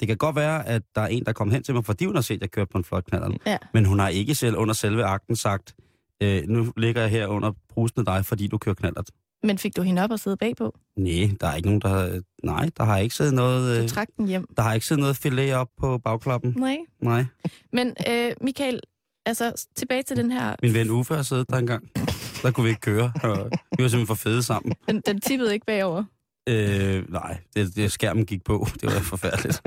det kan godt være, at der er en, der kom hen til mig, fordi hun har set, at jeg kører på en flot knallert. Ja. Men hun har ikke selv under selve akten sagt, øh, nu ligger jeg her under brusende dig, fordi du kører knallert. Men fik du hende op og sidde bagpå? Nej, der er ikke nogen, der har... Nej, der har ikke siddet noget... Du trak den hjem. Der har ikke siddet noget filet op på bagklappen. Nej. Nej. Men øh, Michael, altså tilbage til den her... Min ven Uffe har siddet der engang. Der kunne vi ikke køre. Vi var simpelthen for fede sammen. Den, den tippede ikke bagover? Øh, nej, det, det, skærmen gik på. Det var forfærdeligt.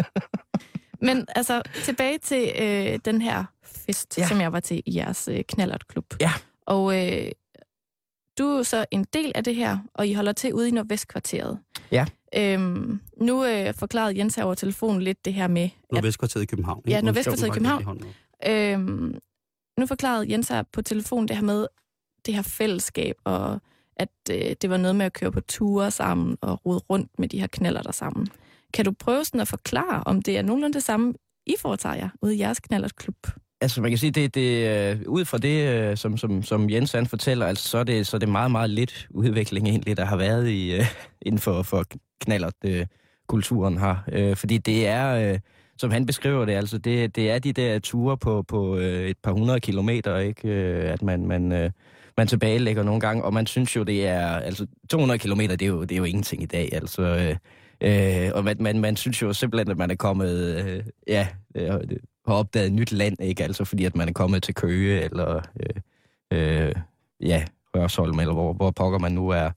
Men altså tilbage til øh, den her fest, ja. Som jeg var til i jeres øh, knallertklub. Ja. Og... Øh, du er så en del af det her, og I holder til ude i Nordvestkvarteret. Ja. Øhm, nu øh, forklarede Jens her over telefonen lidt det her med... Nordvestkvarteret i København. Ja, Nordvestkvarteret i København. Øhm, nu forklarede Jens her på telefonen det her med det her fællesskab, og at øh, det var noget med at køre på ture sammen og rode rundt med de her knallerter sammen. Kan du prøve sådan at forklare, om det er nogenlunde det samme, I foretager jer ude i jeres knallertklub? Altså man kan sige, det, det, øh, ud fra det, øh, som, som, som Jens han fortæller, altså, så, er det, så er det meget, meget lidt udvikling egentlig, der har været i, øh, inden for, for knallertkulturen øh, her. Øh, fordi det er, øh, som han beskriver det, altså det, det er de der ture på, på øh, et par hundrede kilometer, ikke? Øh, at man, man, øh, man tilbagelægger nogle gange, og man synes jo, det er, altså to hundrede kilometer, det er jo, det er jo ingenting i dag, altså... Øh, Øh, og man, man, man synes jo simpelthen, at man er kommet, øh, ja, øh, har opdaget et nyt land, ikke? Altså fordi, at man er kommet til Køge, eller øh, øh, ja, Hørsholm, eller hvor, hvor pokker man nu er,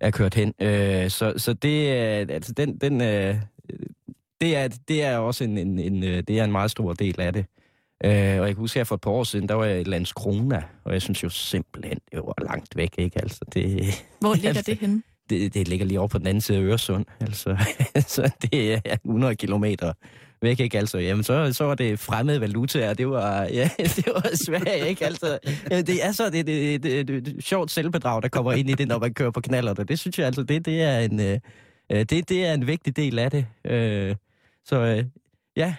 er kørt hen. Øh, så, så det, altså den, den, øh, det, er, det er også en, en, en, det er en meget stor del af det. Øh, og jeg kan huske her for et par år siden, der var jeg i Landskrona, og jeg synes jo simpelthen, det var langt væk, ikke? Altså, det, hvor ligger altså, det henne? Det, det ligger lige over på den anden side af Øresund, altså. Så det er hundrede kilometer væk, ikke? Altså, jamen, så, så var det fremmede valutaer, det var, ja, det var Sverige, ikke? Altså, jamen, det er så det, det, det, det, det sjovt selvbedrag, der kommer ind i det, når man kører på knallerter. Det synes jeg altså, det, det, er, en, øh, det, det er en vigtig del af det. Øh, så øh, ja...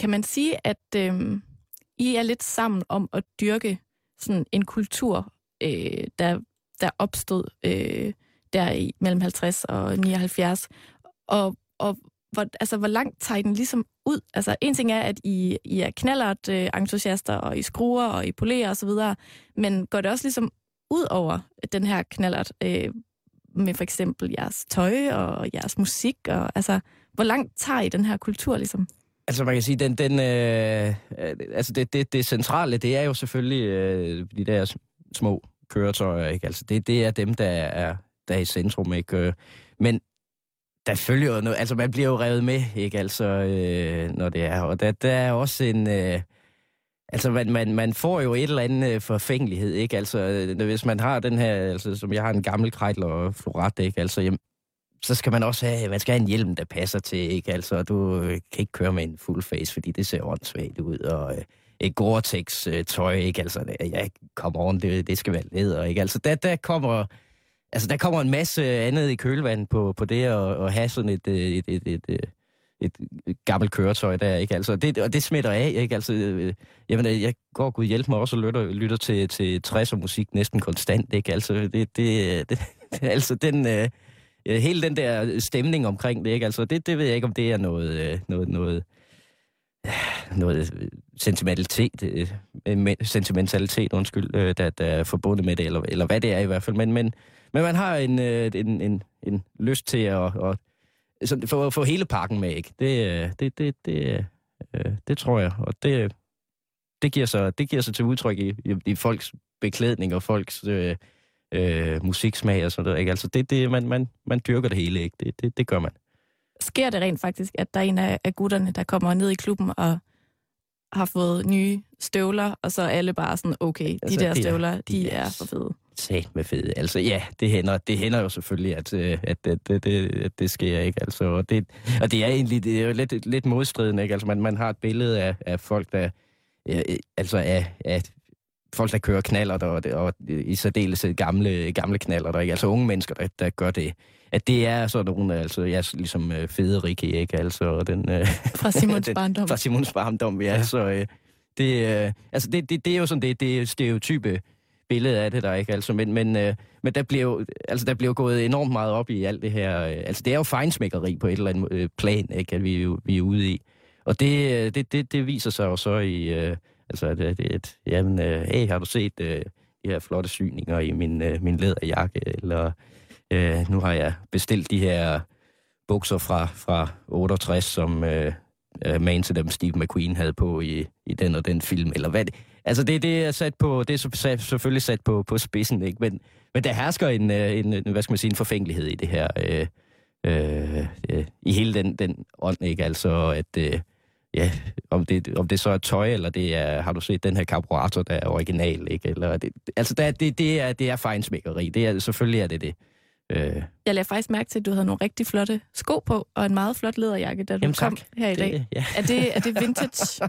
Kan man sige, at øh, I er lidt sammen om at dyrke sådan en kultur, øh, der, der opstod øh, der i mellem halvtreds og nioghalvfjerds? Og, og hvor, altså, hvor langt tager I den ligesom ud? Altså, en ting er, at I, I er knallert øh, entusiaster, og I skruer, og I polerer osv., men går det også ligesom ud over den her knallert øh, med for eksempel jeres tøj og jeres musik? Og, altså, hvor langt tager I den her kultur ligesom? Altså man kan sige, den, den, øh, altså det, det, det centrale, det er jo selvfølgelig øh, de der små køretøjer, ikke? Altså det, det er dem, der er, der er i centrum, ikke? Men der følger jo noget, altså man bliver jo revet med, ikke? Altså øh, når det er, og der, der er også en, øh, altså man, man, man får jo et eller andet forfængelighed, ikke? Altså hvis man har den her, altså som jeg har en gammel Kreidler Florett, ikke? Altså jamen, så skal man også have, man skal have en hjelm, der passer til, ikke? Altså, du kan ikke køre med en full face, fordi det ser åndssvagt ud, og øh, Gore-Tex-tøj, øh, ikke? Altså, ja, come on, det, det skal være læder, ikke? Altså, der, der kommer, altså, der kommer en masse andet i kølvandet på, på det, og, og have sådan et, et, et, et, et, et gammelt køretøj der, ikke? Altså, det, og det smitter af, ikke? Altså, øh, jamen, jeg går gud hjælp mig også og lytter, lytter til, til tresser musik næsten konstant, ikke? Altså, det, det, det altså, den... Øh, Hele den der stemning omkring det, ikke? Altså, det, det ved jeg ikke, om det er noget, noget, noget, noget sentimentalitet, sentimentalitet undskyld, der, der er forbundet med det, eller, eller hvad det er i hvert fald. Men, men, men man har en, en, en, en lyst til at, at, at få, få hele pakken med, ikke? Det, det, det, det, det tror jeg, og det, det, giver sig, det giver sig til udtryk i, i, i folks beklædning og folks... Øh, Øh, musiksmag og sådan noget, ikke? Altså, det, det, man, man, man dyrker det hele, ikke? Det, det, det gør man. Sker det rent faktisk, at der er en af gutterne, der kommer ned i klubben og har fået nye støvler, og så alle bare sådan, okay, de altså, der støvler, de, de er, er for fede. Sat med fede. Altså, ja, det hænder, det hænder jo selvfølgelig, at, at, at, at, at, at, at det sker, ikke? Altså, og, det, og det er egentlig det er jo lidt, lidt modstridende, ikke? Altså, man, man har et billede af, af folk, der... Øh, altså, af... af folk, der kører knallerter, og, og i særdeleshed gamle, gamle knallerter, ikke? Altså unge mennesker, der, der gør det. At det er sådan nogle, altså, jeg er ligesom fede Rikke, ikke? Altså, den... Øh, fra Simons barndom. Fra Simons barndom, ja. Så øh, det, øh, altså, det, det, det er jo sådan det, det stereotype billede af det der, ikke? Altså, men men, øh, men der bliver jo altså, der bliver gået enormt meget op i alt det her. Øh, altså, det er jo fejnsmækkeri på et eller andet øh, plan, ikke? At vi, vi er ude i. Og det, det, det, det viser sig jo så i... Øh, Altså, det er et, jamen, hey, har du set øh, de her flotte syninger i min, øh, min læderjakke? Eller øh, nu har jeg bestilt de her bukser fra, fra otteogtres, som øh, Man til dem Steve McQueen havde på i, i den og den film, eller hvad det? Altså, det, det er sat på, det er selvfølgelig sat på, på spidsen, ikke? Men, men der hersker en, en, en, hvad skal man sige, en forfængelighed i det her, øh, øh, øh, i hele den, den ånd, ikke? Altså, at... Øh, Ja, om det, om det så er tøj, eller det er, har du set den her karburator, der er original, ikke? Eller det, altså, der, det, det er, det er fejnsmækkeri. Det er, selvfølgelig er det det. Øh. Jeg lagde faktisk mærke til, at du havde nogle rigtig flotte sko på, og en meget flot læderjakke, da du Jamen, kom tak. her i dag. Det, ja. er, det, er det vintage?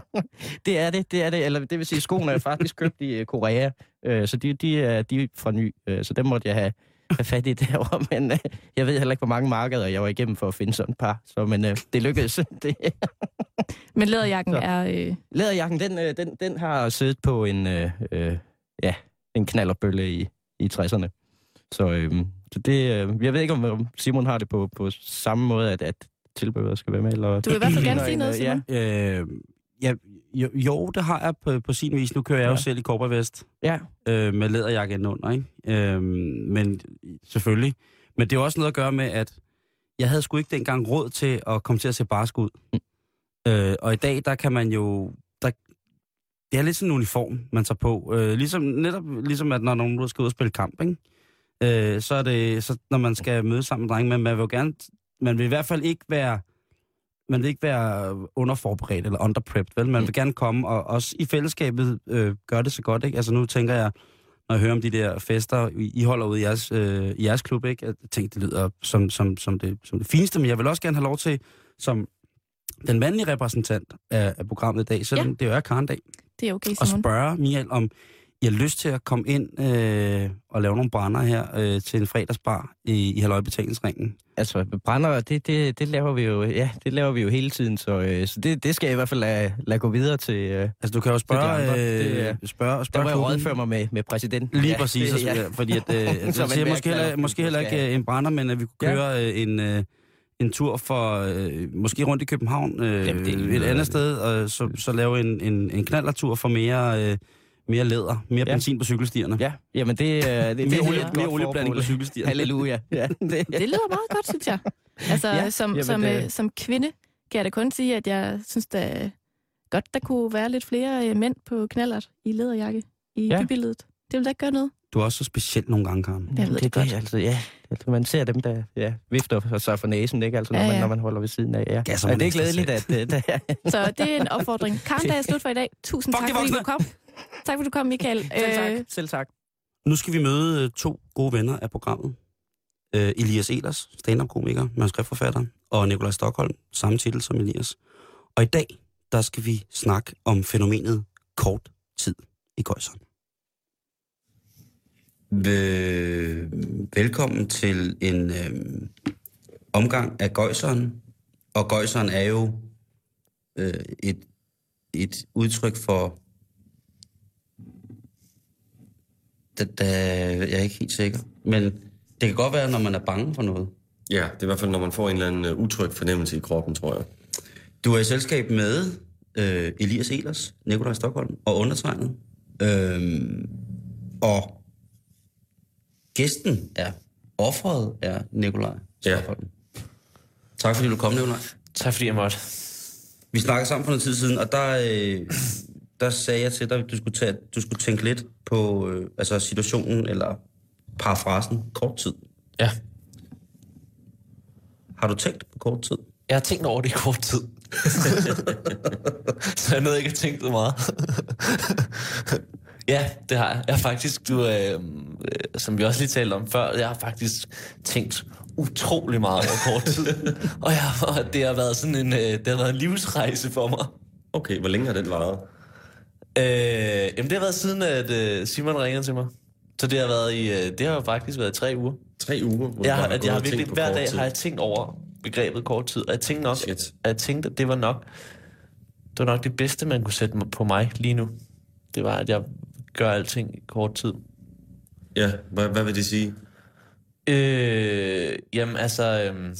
det er det, det er det. Eller det vil sige, skoene er faktisk købt i Korea, øh, så de, de, er, de er fra ny, øh, så dem måtte jeg have. Jeg er fat i derovre, men øh, jeg ved heller ikke, hvor mange markeder jeg var igennem for at finde sådan et par. Så, men øh, det lykkedes. Det. Men læderjakken så. er... Øh... Læderjakken, den, øh, den, den har siddet på en, øh, øh, ja, en knalderbølle i, i tresserne. Så, øh, så det... Øh, jeg ved ikke, om Simon har det på, på samme måde, at, at tilbehøret skal være med. Eller... Du vil i hvert fald gerne sige noget, Simon. Ja. Øh, ja, jo, jo, det har jeg på, på sin vis. Nu kører jeg ja. jo selv i korporvest ja. øh, med læderjakke indenunder, ikke? Øh, men selvfølgelig. Men det er også noget at gøre med, at jeg havde sgu ikke dengang råd til at komme til at se barsk ud. Mm. Øh, og i dag, der kan man jo... Der, det er lidt sådan en uniform, man tager på. Øh, ligesom, netop ligesom, at når nogen skal ud og spille kamp, ikke? Øh, så er det... Så, når man skal møde sammen med drenge, men man vil jo gerne... Man vil i hvert fald ikke være... Man vil ikke være underforberedt eller underprepped, vel? Man vil gerne komme, og også i fællesskabet øh, gør det så godt, ikke? Altså nu tænker jeg, når jeg hører om de der fester, I holder ud i jeres, øh, i jeres klub, ikke? Jeg tænkte, det lyder som, som, som, det, som det fineste, men jeg vil også gerne have lov til, som den mandlige repræsentant af, af programmet i dag, selvom ja. det jo er Karen-dag, det er okay, og spørge Michael, om I har lyst til at komme ind øh, og lave nogle brænder her øh, til en fredagsbar i, i Halløj Betalingsringen. Altså, brænder, det, det, det, laver vi jo, ja, det laver vi jo hele tiden, så, øh, så det, det skal jeg i hvert fald lade, lade gå videre til øh, altså, du kan jo spørge... De det, øh, spørge, spørge der må jeg rådføre mig med, med præsidenten. Lige ja, præcis, det, ja. fordi at, øh, altså, jeg siger, måske, heller, måske heller ikke ja. en brænder, men at vi kunne køre ja. en... Øh, en tur for, øh, måske rundt i København, øh, Jamen, det er et andet øh, sted, og så, så lave en, en, en knallertur for mere, øh, mere læder, mere ja. benzin på cykelstierne. Ja, jamen det, øh, det er mere, mere, olie, mere olieblanding på cykelstierne. Halleluja. Ja, det, ja. det lyder meget godt, synes jeg. Altså, ja, som, jamen, som, øh, som kvinde kan jeg da kun sige, at jeg synes da godt, der kunne være lidt flere øh, mænd på knallert i læderjakke i ja. bybilledet. Det ville da ikke gøre noget. Du er også så specielt nogle gange, Karen. Jeg ved det, det godt. Altså, ja, altså, man ser dem, der ja, vifter og så for næsen, ikke? Altså, når, ja, ja. Man, når man holder ved siden af. Ja. Ja, så er det ikke glædeligt, at... Uh, der, ja. Så det er en opfordring. Karen, der er slut for i dag. Tusind Fuck tak, fordi du kom. Tak, fordi du kom, Michael. Selv tak. Øh... Selv tak. Nu skal vi møde to gode venner af programmet. Uh, Elias Ehlers, stand-up-komiker, manuskriptforfatter, og Nikolaj Stokholm, samme titel som Elias. Og i dag, der skal vi snakke om fænomenet kort tid i køjseren. Velkommen til en øh, omgang af gøjseren. Og gøjseren er jo øh, et, et udtryk for... Da, da, jeg er ikke helt sikker. Men det kan godt være, når man er bange for noget. Ja, det er i hvert fald, når man får en eller anden utryg fornemmelse i kroppen, tror jeg. Du er i selskab med øh, Elias Ehlers, Nikolaj Stokholm og undertegnet. Øh, og... Gæsten er offeret er Nikolaj. Ja. Tak fordi du kom, Nikolaj. Tak fordi jeg måtte. Vi snakkede sammen for noget tid siden, og der, øh, der sagde jeg til dig, at du skulle, tage, du skulle tænke lidt på øh, altså situationen, eller parafrasen, kort tid. Ja. Har du tænkt på kort tid? Jeg har tænkt over det i kort tid. Så jeg nåede ikke at tænke det meget. Ja, det har jeg. Jeg har faktisk, du, øh, øh, som vi også lige talte om før, jeg har faktisk tænkt utrolig meget over kort tid. og, jeg, og det har været sådan en, øh, det har været en livsrejse for mig. Okay, hvor længe har den varet? Øh, jamen det har været siden, at øh, Simon ringede til mig. Så det har været i, øh, det har faktisk været tre uger. Tre uger? Jeg har, at jeg har virkelig, hver dag har jeg tænkt over begrebet kort tid. Og jeg tænkte nok, at jeg tænkte, at det var nok, det var nok det bedste, man kunne sætte på mig lige nu. Det var, at jeg gør alting i kort tid. Ja, hvad, hvad vil det sige? Øh, jamen altså, øhm,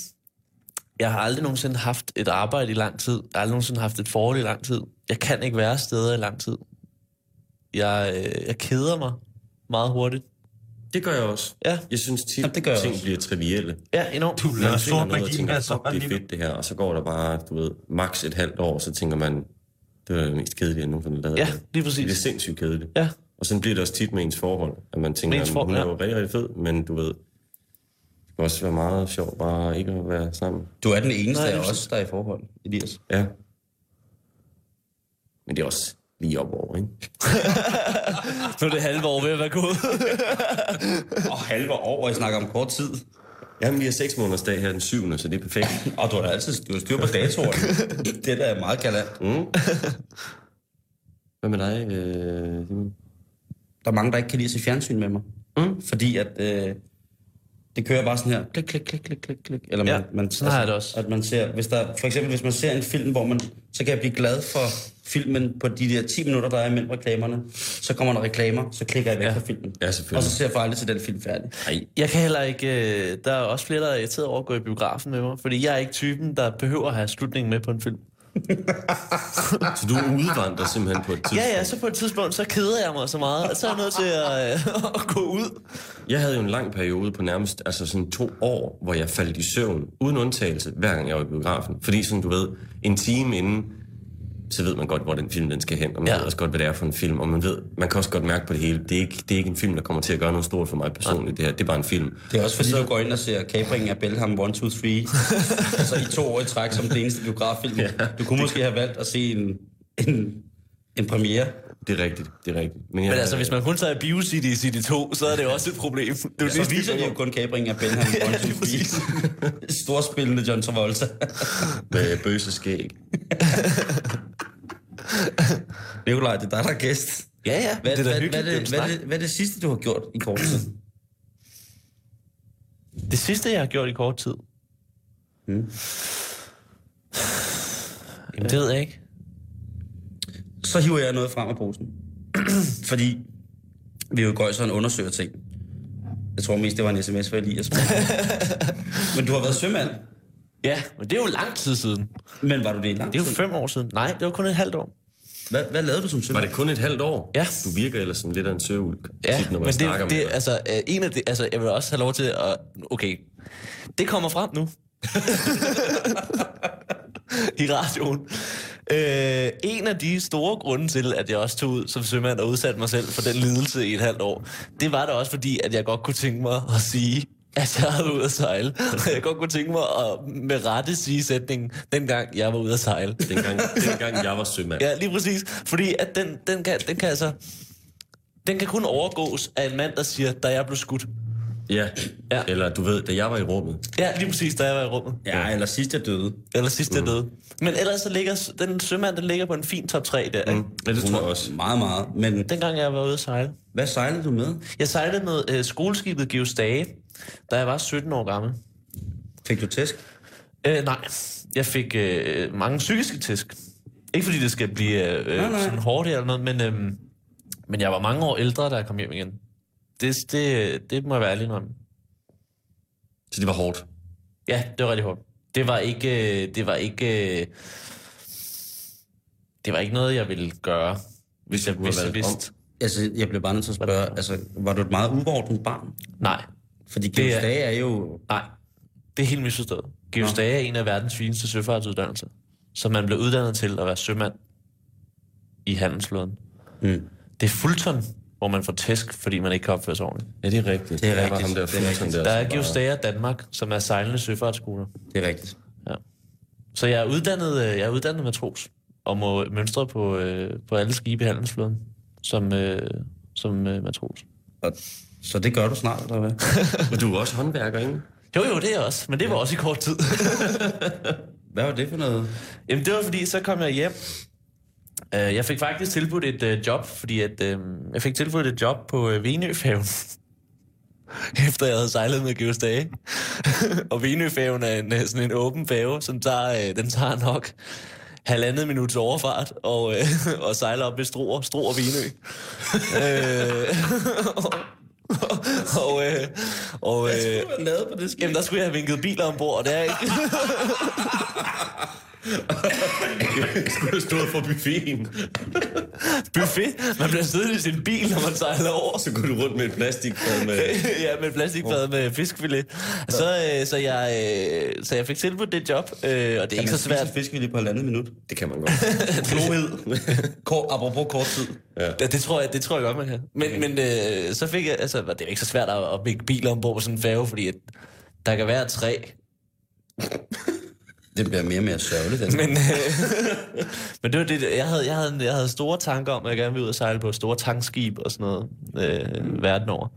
jeg har aldrig nogensinde haft et arbejde i lang tid. Jeg har aldrig nogensinde haft et forhold i lang tid. Jeg kan ikke være steder i lang tid. Jeg, øh, jeg keder mig meget hurtigt. Det gør jeg også. Ja. Jeg synes tit, at ting også. bliver trivielle. Ja, enormt. Du lader sort magi. Det er fedt det her, og så går der bare, du ved, maks et halvt år, så tænker man, det var det mest kedelige, jeg nogensinde lavede. Ja, lige præcis. Det er sindssygt kedeligt. Ja. Og sådan bliver det også tit med ens forhold, at man tænker, at hun er jo rigtig, rigtig fed, men du ved, det kan også være meget sjovt bare ikke at være sammen. Du er den eneste af os, der er i forhold, Elias. Ja. Men det er også lige op over, ikke? Nu er det halve år ved at være gået. Og halve år, og I snakker om kort tid. Jamen, vi har seks måneders dag her den syvende, så det er perfekt. Og du har altid du har styr på datoren. Det der er meget galant. Mm. Hvad med dig, øh, Simon? Der er mange, der ikke kan lide at se fjernsyn med mig. Mm. Fordi at øh, det kører bare sådan her. Klik, klik, klik, klik, klik, klik. Eller man, ja, man, sådan har jeg det også. At man ser, hvis der, for eksempel, hvis man ser en film, hvor man... Så kan jeg blive glad for filmen på de der ti minutter, der er imellem reklamerne. Så kommer der reklamer, så klikker jeg væk ja. fra filmen. Ja, og så ser jeg for aldrig til den film færdig. Nej. Jeg kan heller ikke... Der er også flere, der er irriteret over at gå i biografen med mig. Fordi jeg er ikke typen, der behøver at have slutningen med på en film. Så du udvandrer simpelthen på et tidspunkt? Ja, ja, så på et tidspunkt, så keder jeg mig så meget, så er jeg nødt til at, øh, at gå ud. Jeg havde jo en lang periode på nærmest altså sådan to år, hvor jeg faldt i søvn, uden undtagelse, hver gang jeg var i biografen. Fordi sådan, du ved, en time inden, så ved man godt, hvor den film den skal hen, og man ja. ved også godt, hvad det er for en film, og man ved, man kan også godt mærke på det hele, det er ikke, det er ikke en film, der kommer til at gøre noget stort for mig personligt, det her, det er bare en film. Det er også fordi, så... du går ind og ser Kapringen af Belham et to tre, altså i to år i træk som den eneste biograffilm. Ja, du kunne det... måske have valgt at se en, en, en premiere. Det er rigtigt, det er rigtigt. Men, jeg... Men altså, hvis man kun tager BioCity i City to, så er det også et problem. Det ja, så viser det jo kun Kapringen af Belham et to tre. Storspillende John Travolta. Med bøseskæg. Nikolaj, det er dig, der er gæst. Ja, ja. Hvad, det er hvad, hyggeligt, hvad, det, hvad, det, hvad er det sidste, du har gjort i kort tid? Det sidste, jeg har gjort i kort tid? Hmm. Jamen, det ved jeg ikke. Så hiver jeg noget frem af posen. Fordi vi jo går sådan undersøger ting. Jeg tror mest, det var en sms, for Elias. Men du har været sømand. Ja, men det er jo lang tid siden. Men var du det i lang tid? Det er jo fem år siden. Nej, det var kun et halvt år. Hvad, hvad lavede du som sømand? Var det kun et halvt år? Ja. Du virker ellers sådan lidt af en søulk. Ja, tit, når man men det, det, det altså, en af det, altså, jeg vil også have lov til at, okay, det kommer frem nu. I radioen. Øh, en af de store grunde til, at jeg også tog ud som sømand og udsatte mig selv for den lidelse i et halvt år, det var da også fordi, at jeg godt kunne tænke mig at sige, at jeg var ude at sejle. Jeg godt kunne tænke mig at med rette sige sætningen, dengang jeg var ude at sejle. Dengang, dengang jeg var sømand. Ja, lige præcis. Fordi at den, den, kan, den kan altså... Den kan kun overgås af en mand, der siger, da jeg blev skudt. Ja. ja, eller du ved, da jeg var i rummet. Ja, lige præcis, da jeg var i rummet. Ja, eller sidst jeg døde. Eller sidst jeg mm. døde. Men ellers så ligger den sømand, den ligger på en fin top tre der. Mm. Ja, det tror jeg også. Meget, meget. Men dengang jeg var ude at sejle. Hvad sejlede du med? Jeg sejlede med øh, skoleskibet Georg Stage, da jeg var sytten år gammel. Fik du tæsk? Øh, nej, jeg fik øh, mange psykiske tæsk. Ikke fordi det skal blive øh, nej, nej. sådan hårdt eller noget, men, øh, men jeg var mange år ældre, da jeg kom hjem igen. Det, det, det må jeg være ærlig om. Så det var hårdt? Ja, det var rigtig hårdt. Det var ikke, det var ikke, det var ikke noget, jeg ville gøre, hvis jeg vidste. vidste. Altså, jeg blev bare nødt til at spørge, altså, var du et meget uvordent barn? Nej. Fordi Georg Stage er jo... Nej, det er helt misforstået. Georg Stage er en af verdens fineste søfartsuddannelser, som man blev uddannet til at være sømand i handelsflåden. Mm. Det er Fulton, hvor man får tæsk, fordi man ikke kan opføre sig ordentligt. Ja, det er rigtigt. Det er, det er rigtigt. Ham der, det er rigtigt. Der, der er Georg Stage Danmark, som er sejlende søfartsskoler. Det er rigtigt. Ja. Så jeg er uddannet, jeg er uddannet matros, og må mønstre på, øh, på alle skibe i handelsflåden som, øh, som øh, matros. Og så det gør du snart, eller hvad? Men du er også håndværker, ikke? Jo, jo, det er også. Men det var ja. også i kort tid. Hvad var det for noget? Jamen, det var fordi, så kom jeg hjem. Jeg fik faktisk tilbudt et øh, job, fordi at, øh, jeg fik tilbudt et job på øh, Vienøfæven. Efter jeg havde sejlet med Georg Stage. Og Vienøfæven er en, sådan en åben færge, som tager, øh, den tager nok halvandet minuts overfart og, øh, og sejler op ved Struer, Struer Vienø. øh, og, og, øh, og, øh, jeg skulle have lavet på det skib. Jamen, der skulle jeg have vinket biler ombord, og det er ikke... Jeg skulle have stået for buffeten. Buffet? Man bliver siddet i sin bil, når man sejler over. Så går du rundt med et plastikfad med... ja, med et plastikfad med fiskfilet. Så, øh, så, jeg, øh, så jeg fik tilbudt det job, øh, og det er kan ikke så svært. Kan man fiskfilet på halvandet minut? Det kan man godt. Klohed. Kort, apropos kort tid. Ja. Ja, det, tror jeg, det tror jeg godt, man kan. Men, okay. men øh, så fik jeg... Altså, det er ikke så svært at, at bygge biler ombord på sådan en færge, fordi at der kan være tre... Det bliver mere og mere sørgeligt. Men, øh, men det var det, jeg havde, jeg, havde, jeg havde store tanker om, at jeg gerne ville ud og sejle på store tankskib og sådan noget øh, mm. verden over.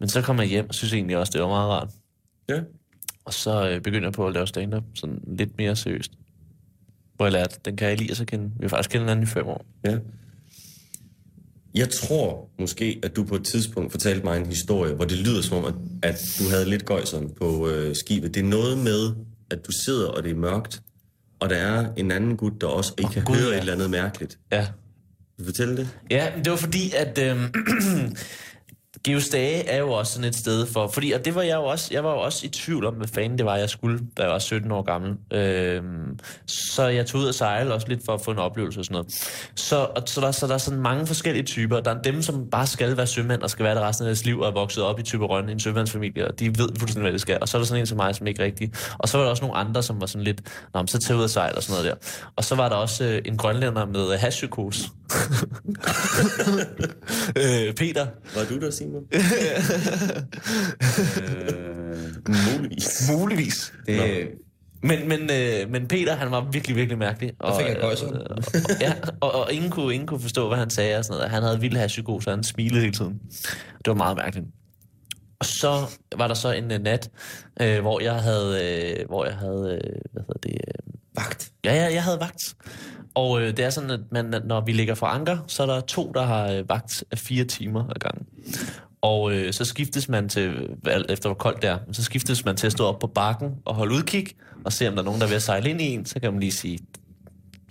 Men så kom jeg hjem og synes egentlig også, det var meget rart. Ja. Og så øh, begyndte jeg på at lave stand-up, sådan lidt mere seriøst. Hvor jeg lærte, den kan jeg lige så kende. Vi har faktisk kendt hinanden i fem år. Ja. Jeg tror måske, at du på et tidspunkt fortalte mig en historie, hvor det lyder som om, at, at du havde lidt gøjseren på øh, skibet. Det er noget med... at du sidder, og det er mørkt, og der er en anden gut, der også ikke oh, kan God, høre ja. et eller andet mærkeligt. Ja. Vil du fortælle det? Ja, det var fordi, at øh, Georg Stage er jo også sådan et sted for, fordi, og det var jeg jo også, jeg var jo også i tvivl om, hvad fanden det var, jeg skulle, da jeg var sytten år gammel. Øhm, så jeg tog ud og sejle også lidt for at få en oplevelse og sådan noget. Så, og, så, der, så der er sådan mange forskellige typer. Der er dem, som bare skal være sømand og skal være det resten af deres liv og er vokset op i Thyborøn i en sømandsfamilie, og de ved fuldstændig, hvad det skal. Og så er der sådan en som mig, som ikke rigtig. Og så var der også nogle andre, som var sådan lidt, nå, så tager ud og sejle og sådan noget der. Og så var der også øh, en grønlænder med øh, hashpsykose. øh, Peter. Var du der, Simon? øh, muligvis. Muligvis. Det... Men, men, øh, men Peter, han var virkelig, virkelig mærkelig. Og, og fik han køjser. Øh, ja, og, og ingen, kunne, ingen kunne forstå, hvad han sagde og sådan noget. Han havde vildt hashpsykose, og han smilede hele tiden. Det var meget mærkeligt. Og så var der så en uh, nat, øh, hvor jeg havde... Øh, hvor jeg havde øh, hvad hedder det? Øh... Vagt. Ja, ja, jeg havde vagt. Og øh, det er sådan, at man, når vi ligger fra anker, så er der to, der har øh, vagt af fire timer ad gangen. Og øh, så skiftes man til, efter hvor koldt det er, så skiftes man til at stå op på bakken og holde udkig, og se om der er nogen, der er ved at sejle ind i en, så kan man lige sige,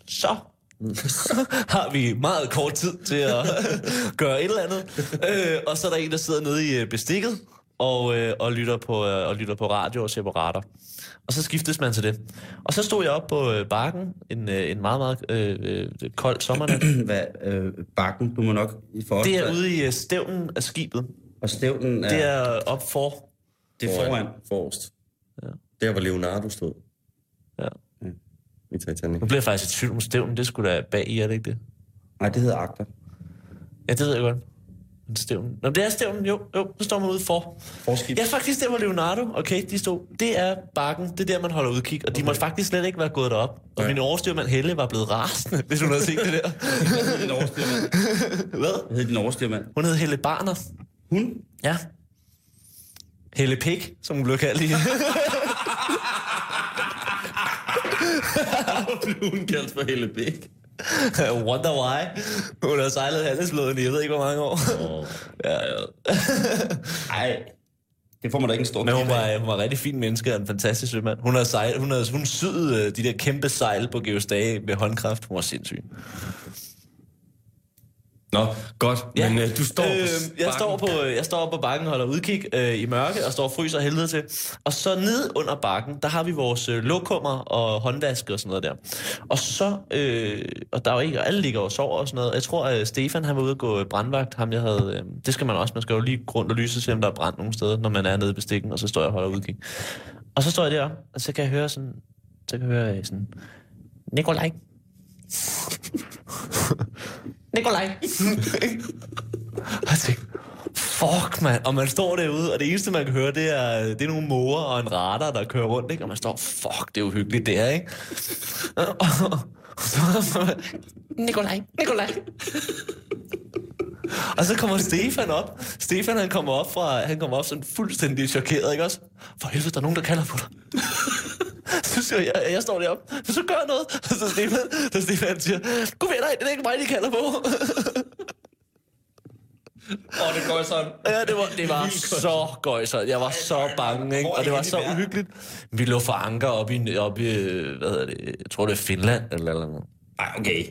så har vi meget kort tid til at gøre et eller andet. Øh, og så er der en, der sidder nede i bestikket, og, øh, og, lytter på, øh, og lytter på radio og ser på radar. Og så skiftes man til det. Og så stod jeg op på øh, bakken, en, øh, en meget, meget øh, øh, kold sommernat. Hvad? Øh, bakken? Du må nok forholde dig. Det er ude i stævnen af skibet. Og stævnen er... Det er op for. Det er foran. Forrest. Ja. Der, hvor Leonardo stod. Ja. Ja. I Titanic. Nu bliver jeg faktisk i tvivl om stævnen. Det skulle da bag i, er det ikke det? Nej, det hedder agter. Ja, det ved jeg godt. Stævnen. Nå, det er stævnen, jo, jo, så står man ude for. Forskib. Ja, faktisk, det var Leonardo, okay, de stod. Det er bakken, det er der, man holder udkig, og de okay. måtte faktisk slet ikke være gået derop. Og ja. Min overstyrmand Helle var blevet rasende, hvis hun havde set det der. Hvad hed din overstyrmand? Hvad? Hvad hed din overstyrmand? Hun hed Helle Barner. Hun? Ja. Helle Pik, som hun blev kaldt i. Blev hun kaldt for Helle Pik? Wonder why. Hun har sejlet handelsflåden i, jeg ved ikke, hvor mange år. Oh. Ja, ja. Ej, det får man da ikke en stor. Men hun var, hun var rigtig fin menneske og en fantastisk sømand. Hun har sejlet, hun har, hun syede de der kæmpe sejl på Georg Stage med håndkraft. Hun var sindssyg. Nå, godt, ja. Men øh, du står øh, på jeg står på Jeg står på bakken, holder udkig øh, i mørke, og står og fryser helvede til. Og så ned under bakken, der har vi vores øh, lokummer og håndvaske og sådan noget der. Og så, øh, og der er jo ikke, og alle ligger og sover og sådan noget. Jeg tror, at Stefan, han var ude at gå brandvagt, ham jeg havde, øh, det skal man også, man skal jo lige rundt og lyse, se om der er brand nogle steder, når man er nede i bestikken, og så står jeg og holder udkig. Og så står jeg der, og så kan jeg høre sådan, så kan jeg høre sådan, Nikolaj. Nikolaj. Og jeg tænkte, fuck mand, og man står derude, og det eneste man kan høre, det er, det er nogle måger og en radar, der kører rundt, ikke? Og man står, fuck, det er uhyggeligt det her, ikke? Og, og, og så Nikolaj, Nikolaj. Og så kommer Stefan op. Stefan, han kommer op fra, han kommer op sådan fuldstændig chokeret, ikke også? For helvede, der er nogen, der kalder på dig. Så siger jeg, jeg står deroppe, så gør noget. Så Stefan, så Stefan siger, god venner, det er ikke mig, de kalder på. Åh, oh, det går sådan. Ja, det var, det var så gøjseren. Jeg var så bange, ikke? Og det var så uhyggeligt. Vi lå for anker op i, op i, hvad hedder det, jeg tror det er Finland, eller eller noget. Ej, okay.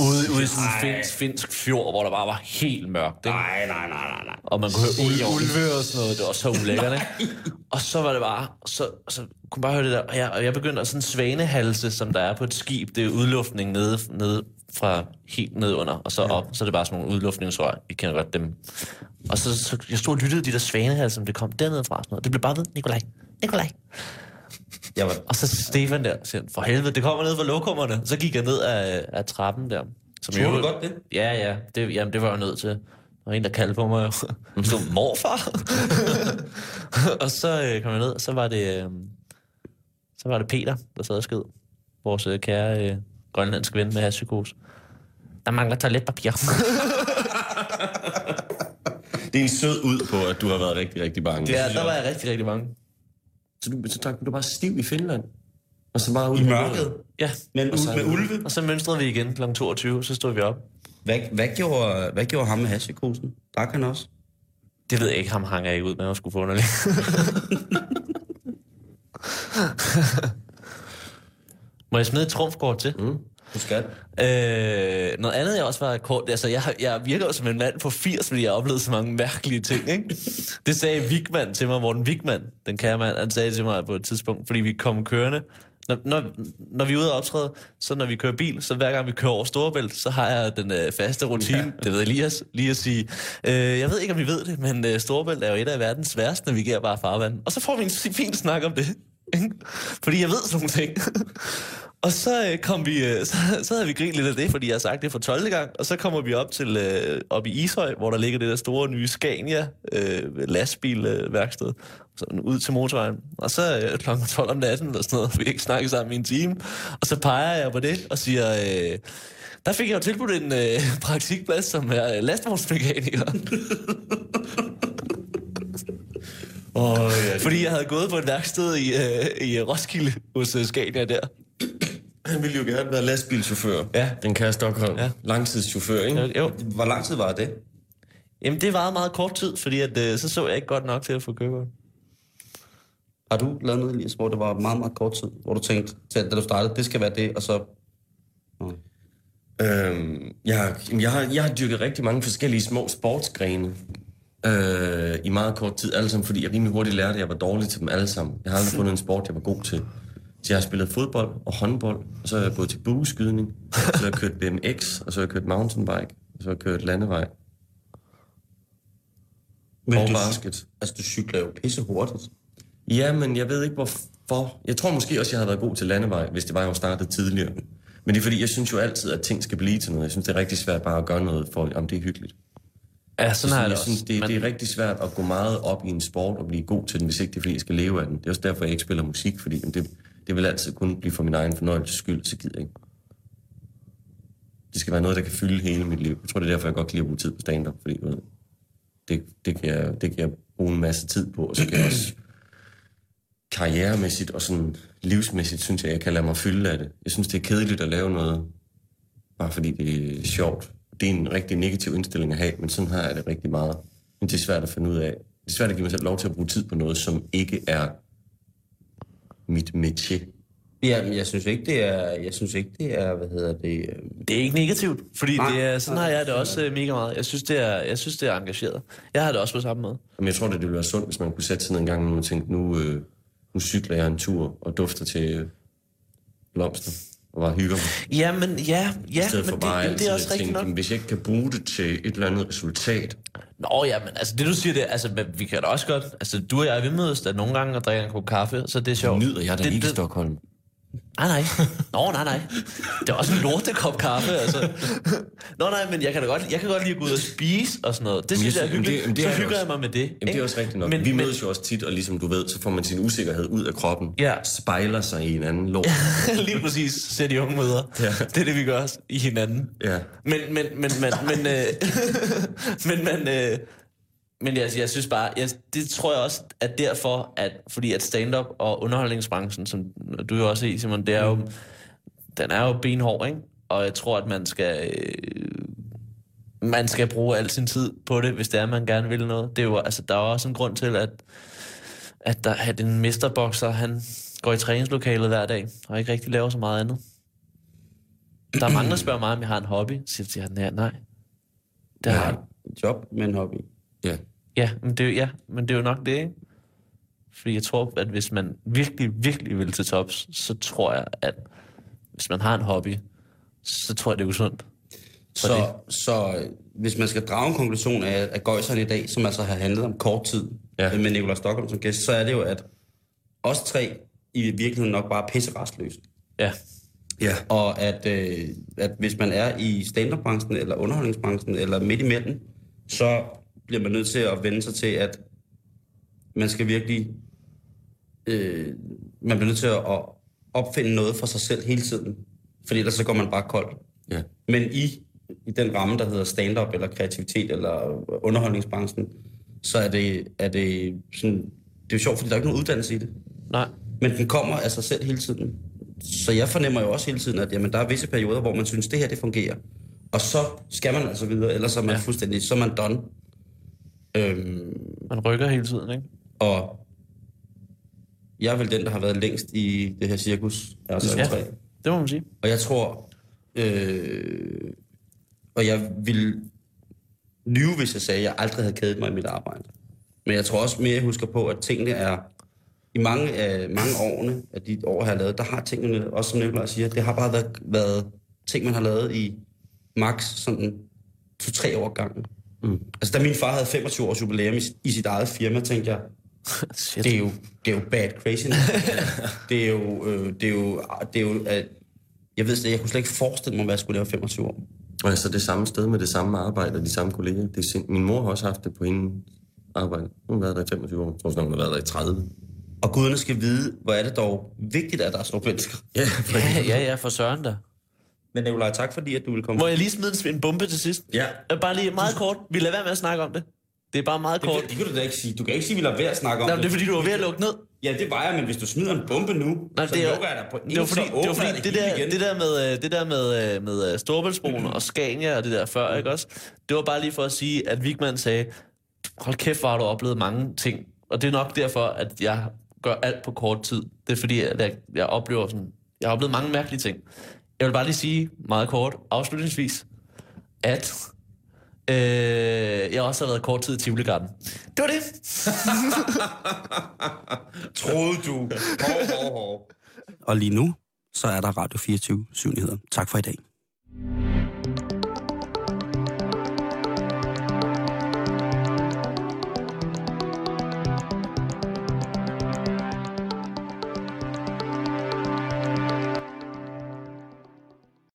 Ude, ude i sådan en finsk, finsk fjord, hvor der bare var helt mørkt, ikke? Nej, nej, nej, nej, nej. Og man kunne høre ulve, ulve og sådan noget. Det var så ulækkert, ikke? Og så var det bare... Så, så kunne man bare høre det der. Og jeg, og jeg begyndte at sådan en svanehalse, som der er på et skib. Det er udluftning nede, nede fra helt ned under, og så op. Så er det bare sådan nogle udluftningsrør. I kender godt dem. Og så, så jeg stod og lyttede de der svanehalse, som det kom dernede fra. Sådan noget. Det blev bare ved, Nikolaj, Nikolaj. Jamen. Og så Stefan der siger, for helvede, det kommer ned fra lokummerne. Så gik jeg ned af, af trappen der. Som tror du godt det? Ja, ja. Det, jamen, det var jeg nødt til. Der var en, der kaldte på mig. Jeg stod, morfar! Og så øh, kom jeg ned, og så var det, øh, så var det Peter, der sad og sked. Vores øh, kære øh, grønlandske ven med hashpsykose. Der mangler toiletpapir. Det er en sød ud på, at du har været rigtig, rigtig bange. Ja, der var jeg rigtig, rigtig bange. Så du, så tak, du bare stiv i Finland, og så bare ud i mørket. Ja, men og med ulve. Og så mønstrede vi igen klokken toogtyve, så stod vi op. Hvad, hvad, gjorde, hvad gjorde ham med hashikosen? Drak han også? Det ved jeg ikke, ham hang jeg ikke ud med, at skulle få underligt. Må jeg smide et trumfkort til? Mm. Du skal. Øh, noget andet, jeg også var kort... Altså, jeg, jeg virker jo som en mand på firs, fordi jeg har oplevet så mange mærkelige ting, ikke? Det sagde Vigman til mig, Morten Vigman, den kære mand, han sagde til mig på et tidspunkt, fordi vi kom kørende. Når, når, når vi er ude og optræde, så når vi kører bil, så hver gang vi kører over Storebælt, så har jeg den øh, faste rutine, ja. Det ved Elias, lige at sige, øh, jeg ved ikke, om I ved det, men øh, Storebælt er jo et af verdens værste navigerbare farvand. Og så får vi en fin snak om det, ikke? Fordi jeg ved sådan nogle ting. Og så øh, kom vi, øh, så, så havde vi grint lidt af det, fordi jeg har sagt det for tolvte gang, og så kommer vi op til øh, op i Ishøj, hvor der ligger det der store nye Scania øh, lastbilværksted, øh, sådan ud til motorvejen. Og så øh, klokken tolv om natten eller sådan noget, vi ikke snakke sammen i en time. Og så peger jeg på det og siger, øh, der fik jeg jo tilbudt en øh, praktikplads som er øh, lastvognsmekaniker. oh, ja, fordi jeg havde gået på et værksted i, øh, i Roskilde hos øh, Scania der. Han ville jo gerne være lastbilchauffør. Ja. Den kære Stokholm. Ja. Langtidschauffør, ikke? Jo. Hvor lang tid var det? Jamen, det varede meget kort tid, fordi at, øh, så så jeg ikke godt nok til at få køberen. Har du lavet noget, Elias, hvor det var meget, meget kort tid, hvor du tænkte, da du startede, det skal være det, og så... Mm. Øhm, jeg, jeg, har, jeg har dyrket rigtig mange forskellige små sportsgrene øh, i meget kort tid, alle sammen, fordi jeg rimelig hurtigt lærte, at jeg var dårlig til dem alle sammen. Jeg har aldrig fundet en sport, jeg var god til. Så jeg har spillet fodbold og håndbold, og så har jeg gået til bueskydning, og så har jeg kørt B M X, og så har jeg kørt mountainbike, og så har jeg kørt landevej. Men og du, basket. Altså, du cykler jo pisse hurtigt. Ja, men jeg ved ikke hvorfor. Jeg tror måske også, jeg havde været god til landevej, hvis det var, jeg jo startede tidligere. Men det er fordi, jeg synes jo altid, at ting skal blive til noget. Jeg synes, det er rigtig svært bare at gøre noget, for om det er hyggeligt. Ja, sådan, sådan har jeg det også. Synes, det, men... det er rigtig svært at gå meget op i en sport og blive god til den, hvis ikke det er, fordi jeg skal leve af den. Det er også derfor, jeg ikke spiller musik, fordi det... Det vil altid kun blive for min egen fornøjelses skyld, så gider jeg ikke. Det skal være noget, der kan fylde hele mit liv. Jeg tror, det er derfor, jeg godt kan lide at bruge tid på stand-up, fordi ved, det, det, kan jeg, det kan jeg bruge en masse tid på, og så kan jeg også karrieremæssigt og sådan livsmæssigt, synes jeg, jeg kan lade mig fylde af det. Jeg synes, det er kedeligt at lave noget, bare fordi det er sjovt. Det er en rigtig negativ indstilling at have, men sådan her er det rigtig meget. Men det er svært at finde ud af. Det er svært at give mig selv lov til at bruge tid på noget, som ikke er... mit metier. Jamen, jeg synes ikke det er, jeg synes ikke det er, hvad hedder det? Øh... Det er ikke negativt, fordi nej, det er sådan nej, har jeg det også øh, mega meget. Jeg synes det er, jeg synes det er engageret. Jeg har det også på samme måde. Men jeg tror det ville være sundt, hvis man kunne sætte sådan en gang og tænke nu, øh, nu cykler jeg en tur og dufter til øh, blomster og bare hygger mig. Jamen ja, ja, men det, bare, det, det er også rigtigt nok. Hvis jeg ikke kan bruge det til et eller andet resultat. Nå ja, men altså det du siger, det altså vi kan da også godt, altså du og jeg vi mødes da nogle gange og drikker en kop kaffe, så det er sjovt. Nyder jeg da ikke i Stockholm? Nej, nej. Nå, nej, nej. Det er også en lortekop kaffe, altså. Nå, nej, men jeg kan da godt, jeg kan godt lide at gå ud og spise og sådan noget. Det synes jeg er hyggeligt. Det, det er så hygger jeg mig med det. Jamen, det er også rigtigt nok. Men, vi mødes men, jo også tit, og ligesom du ved, så får man sin usikkerhed ud af kroppen. Ja. Spejler sig i hinanden lort. Lige præcis. Ser de unge møder. Ja. Det er det, vi gør også i hinanden. Ja. Men, men, men, men, men, øh, men, men, øh, men jeg, jeg synes bare, jeg, det tror jeg også, at derfor, at fordi at stand-up og underholdningsbranchen, som du jo også er i, Simon, det er jo, mm. den er jo benhård, ikke? Og jeg tror, at man skal, øh, man skal bruge al sin tid på det, hvis det er, man gerne vil noget. Det er jo, altså, der er også en grund til, at, at, der, at en mesterboxer, han går i træningslokalet hver dag, og ikke rigtig laver så meget andet. Der er mange, der spørger mig, om jeg har en hobby. Så siger han, ja, nej. Det har jeg. Job med en hobby. Yeah. Ja, men det, ja, men det er jo nok det, ikke? Fordi jeg tror, at hvis man virkelig, virkelig vil til tops, så tror jeg, at hvis man har en hobby, så tror jeg, det er usundt. Så, så hvis man skal drage en konklusion af, af gøjserne i dag, som altså har handlet om kort tid, ja. Med Nikolaj Stokholm som gæst, så er det jo, at os tre i virkeligheden nok bare er pisserastløse. Ja. Ja. Og at, øh, at hvis man er i stand-up-branchen, eller underholdningsbranchen, eller midt imellem, så... bliver man nødt til at vende sig til, at man skal virkelig... Øh, man bliver nødt til at opfinde noget for sig selv hele tiden. Fordi ellers så går man bare kold. Ja. Men i, i den ramme, der hedder stand-up, eller kreativitet, eller underholdningsbranchen, så er det, er det sådan... Det er jo sjovt, fordi der er ikke nogen uddannelse i det. Nej. Men den kommer af sig selv hele tiden. Så jeg fornemmer jo også hele tiden, at jamen, der er visse perioder, hvor man synes, det her det fungerer. Og så skal man altså videre, ellers er man ja. fuldstændig... Så er man done. Øhm, man rykker hele tiden, ikke? Og jeg er vel den, der har været længst i det her cirkus. Altså ja, det må man sige. Og jeg tror, Øh, og jeg ville lyve, hvis jeg sagde, at jeg aldrig havde kædet mig i mit arbejde. Men jeg tror også mere, jeg husker på, at tingene er... I mange, øh, mange årene, af de år, jeg har lavet, der har tingene, også som Nikolaj siger, det har bare været, været ting, man har lavet i max sådan to-tre år gangen. Mm. Altså, da min far havde femogtyve års jubilæum i, i sit eget firma, tænkte jeg, det er jo, det er jo bad crazy. Det er jo, øh, det er jo, det er jo øh, jeg ved slet, jeg kunne slet ikke forestille mig, hvad jeg skulle lave femogtyve år. Og altså det samme sted med det samme arbejde og de samme kolleger. Det er sind... Min mor har også haft det på hendes arbejde. Hun har været der i femogtyve år. Jeg tror sådan, hun har været der i tredive. Og guderne skal vide, hvor er det dog vigtigt, at der er store mennesker. Ja, for ja, ja, ja, for søren der. Men Nikolaj, tak fordi, at du ville komme. Må jeg lige smide en bombe til sidst? Ja. Bare lige meget kort. Vi lader være med at snakke om det. Det er bare meget kort. Det, det kunne du da ikke sige. Du kan ikke sige, at vi lader være at snakke om. Nej, det. Det er fordi, du var ved at lukke ned. Ja, det var jeg, men hvis du smider en bombe nu, nej, så det er, lukker jeg dig på en, det var fordi, så åbner det, var fordi, det, det der, igen. Det der med, det der med, med Storebæltsbroen mm-hmm. og Scania og det der før, mm-hmm. ikke også? Det var bare lige for at sige, at Vigman sagde, hold kæft, hvor har du oplevet mange ting. Og det er nok derfor, at jeg gør alt på kort tid. Det er fordi, at jeg, jeg oplever sådan... Jeg har oplevet mange mærkelige ting. Jeg vil bare lige sige meget kort, afslutningsvis, at øh, jeg også har været kort tid i Tivolegarden. Det var det! Troede du! Hov, hov, hov. Og lige nu, så er der Radio fireogtyve syv nyheder. Tak for i dag.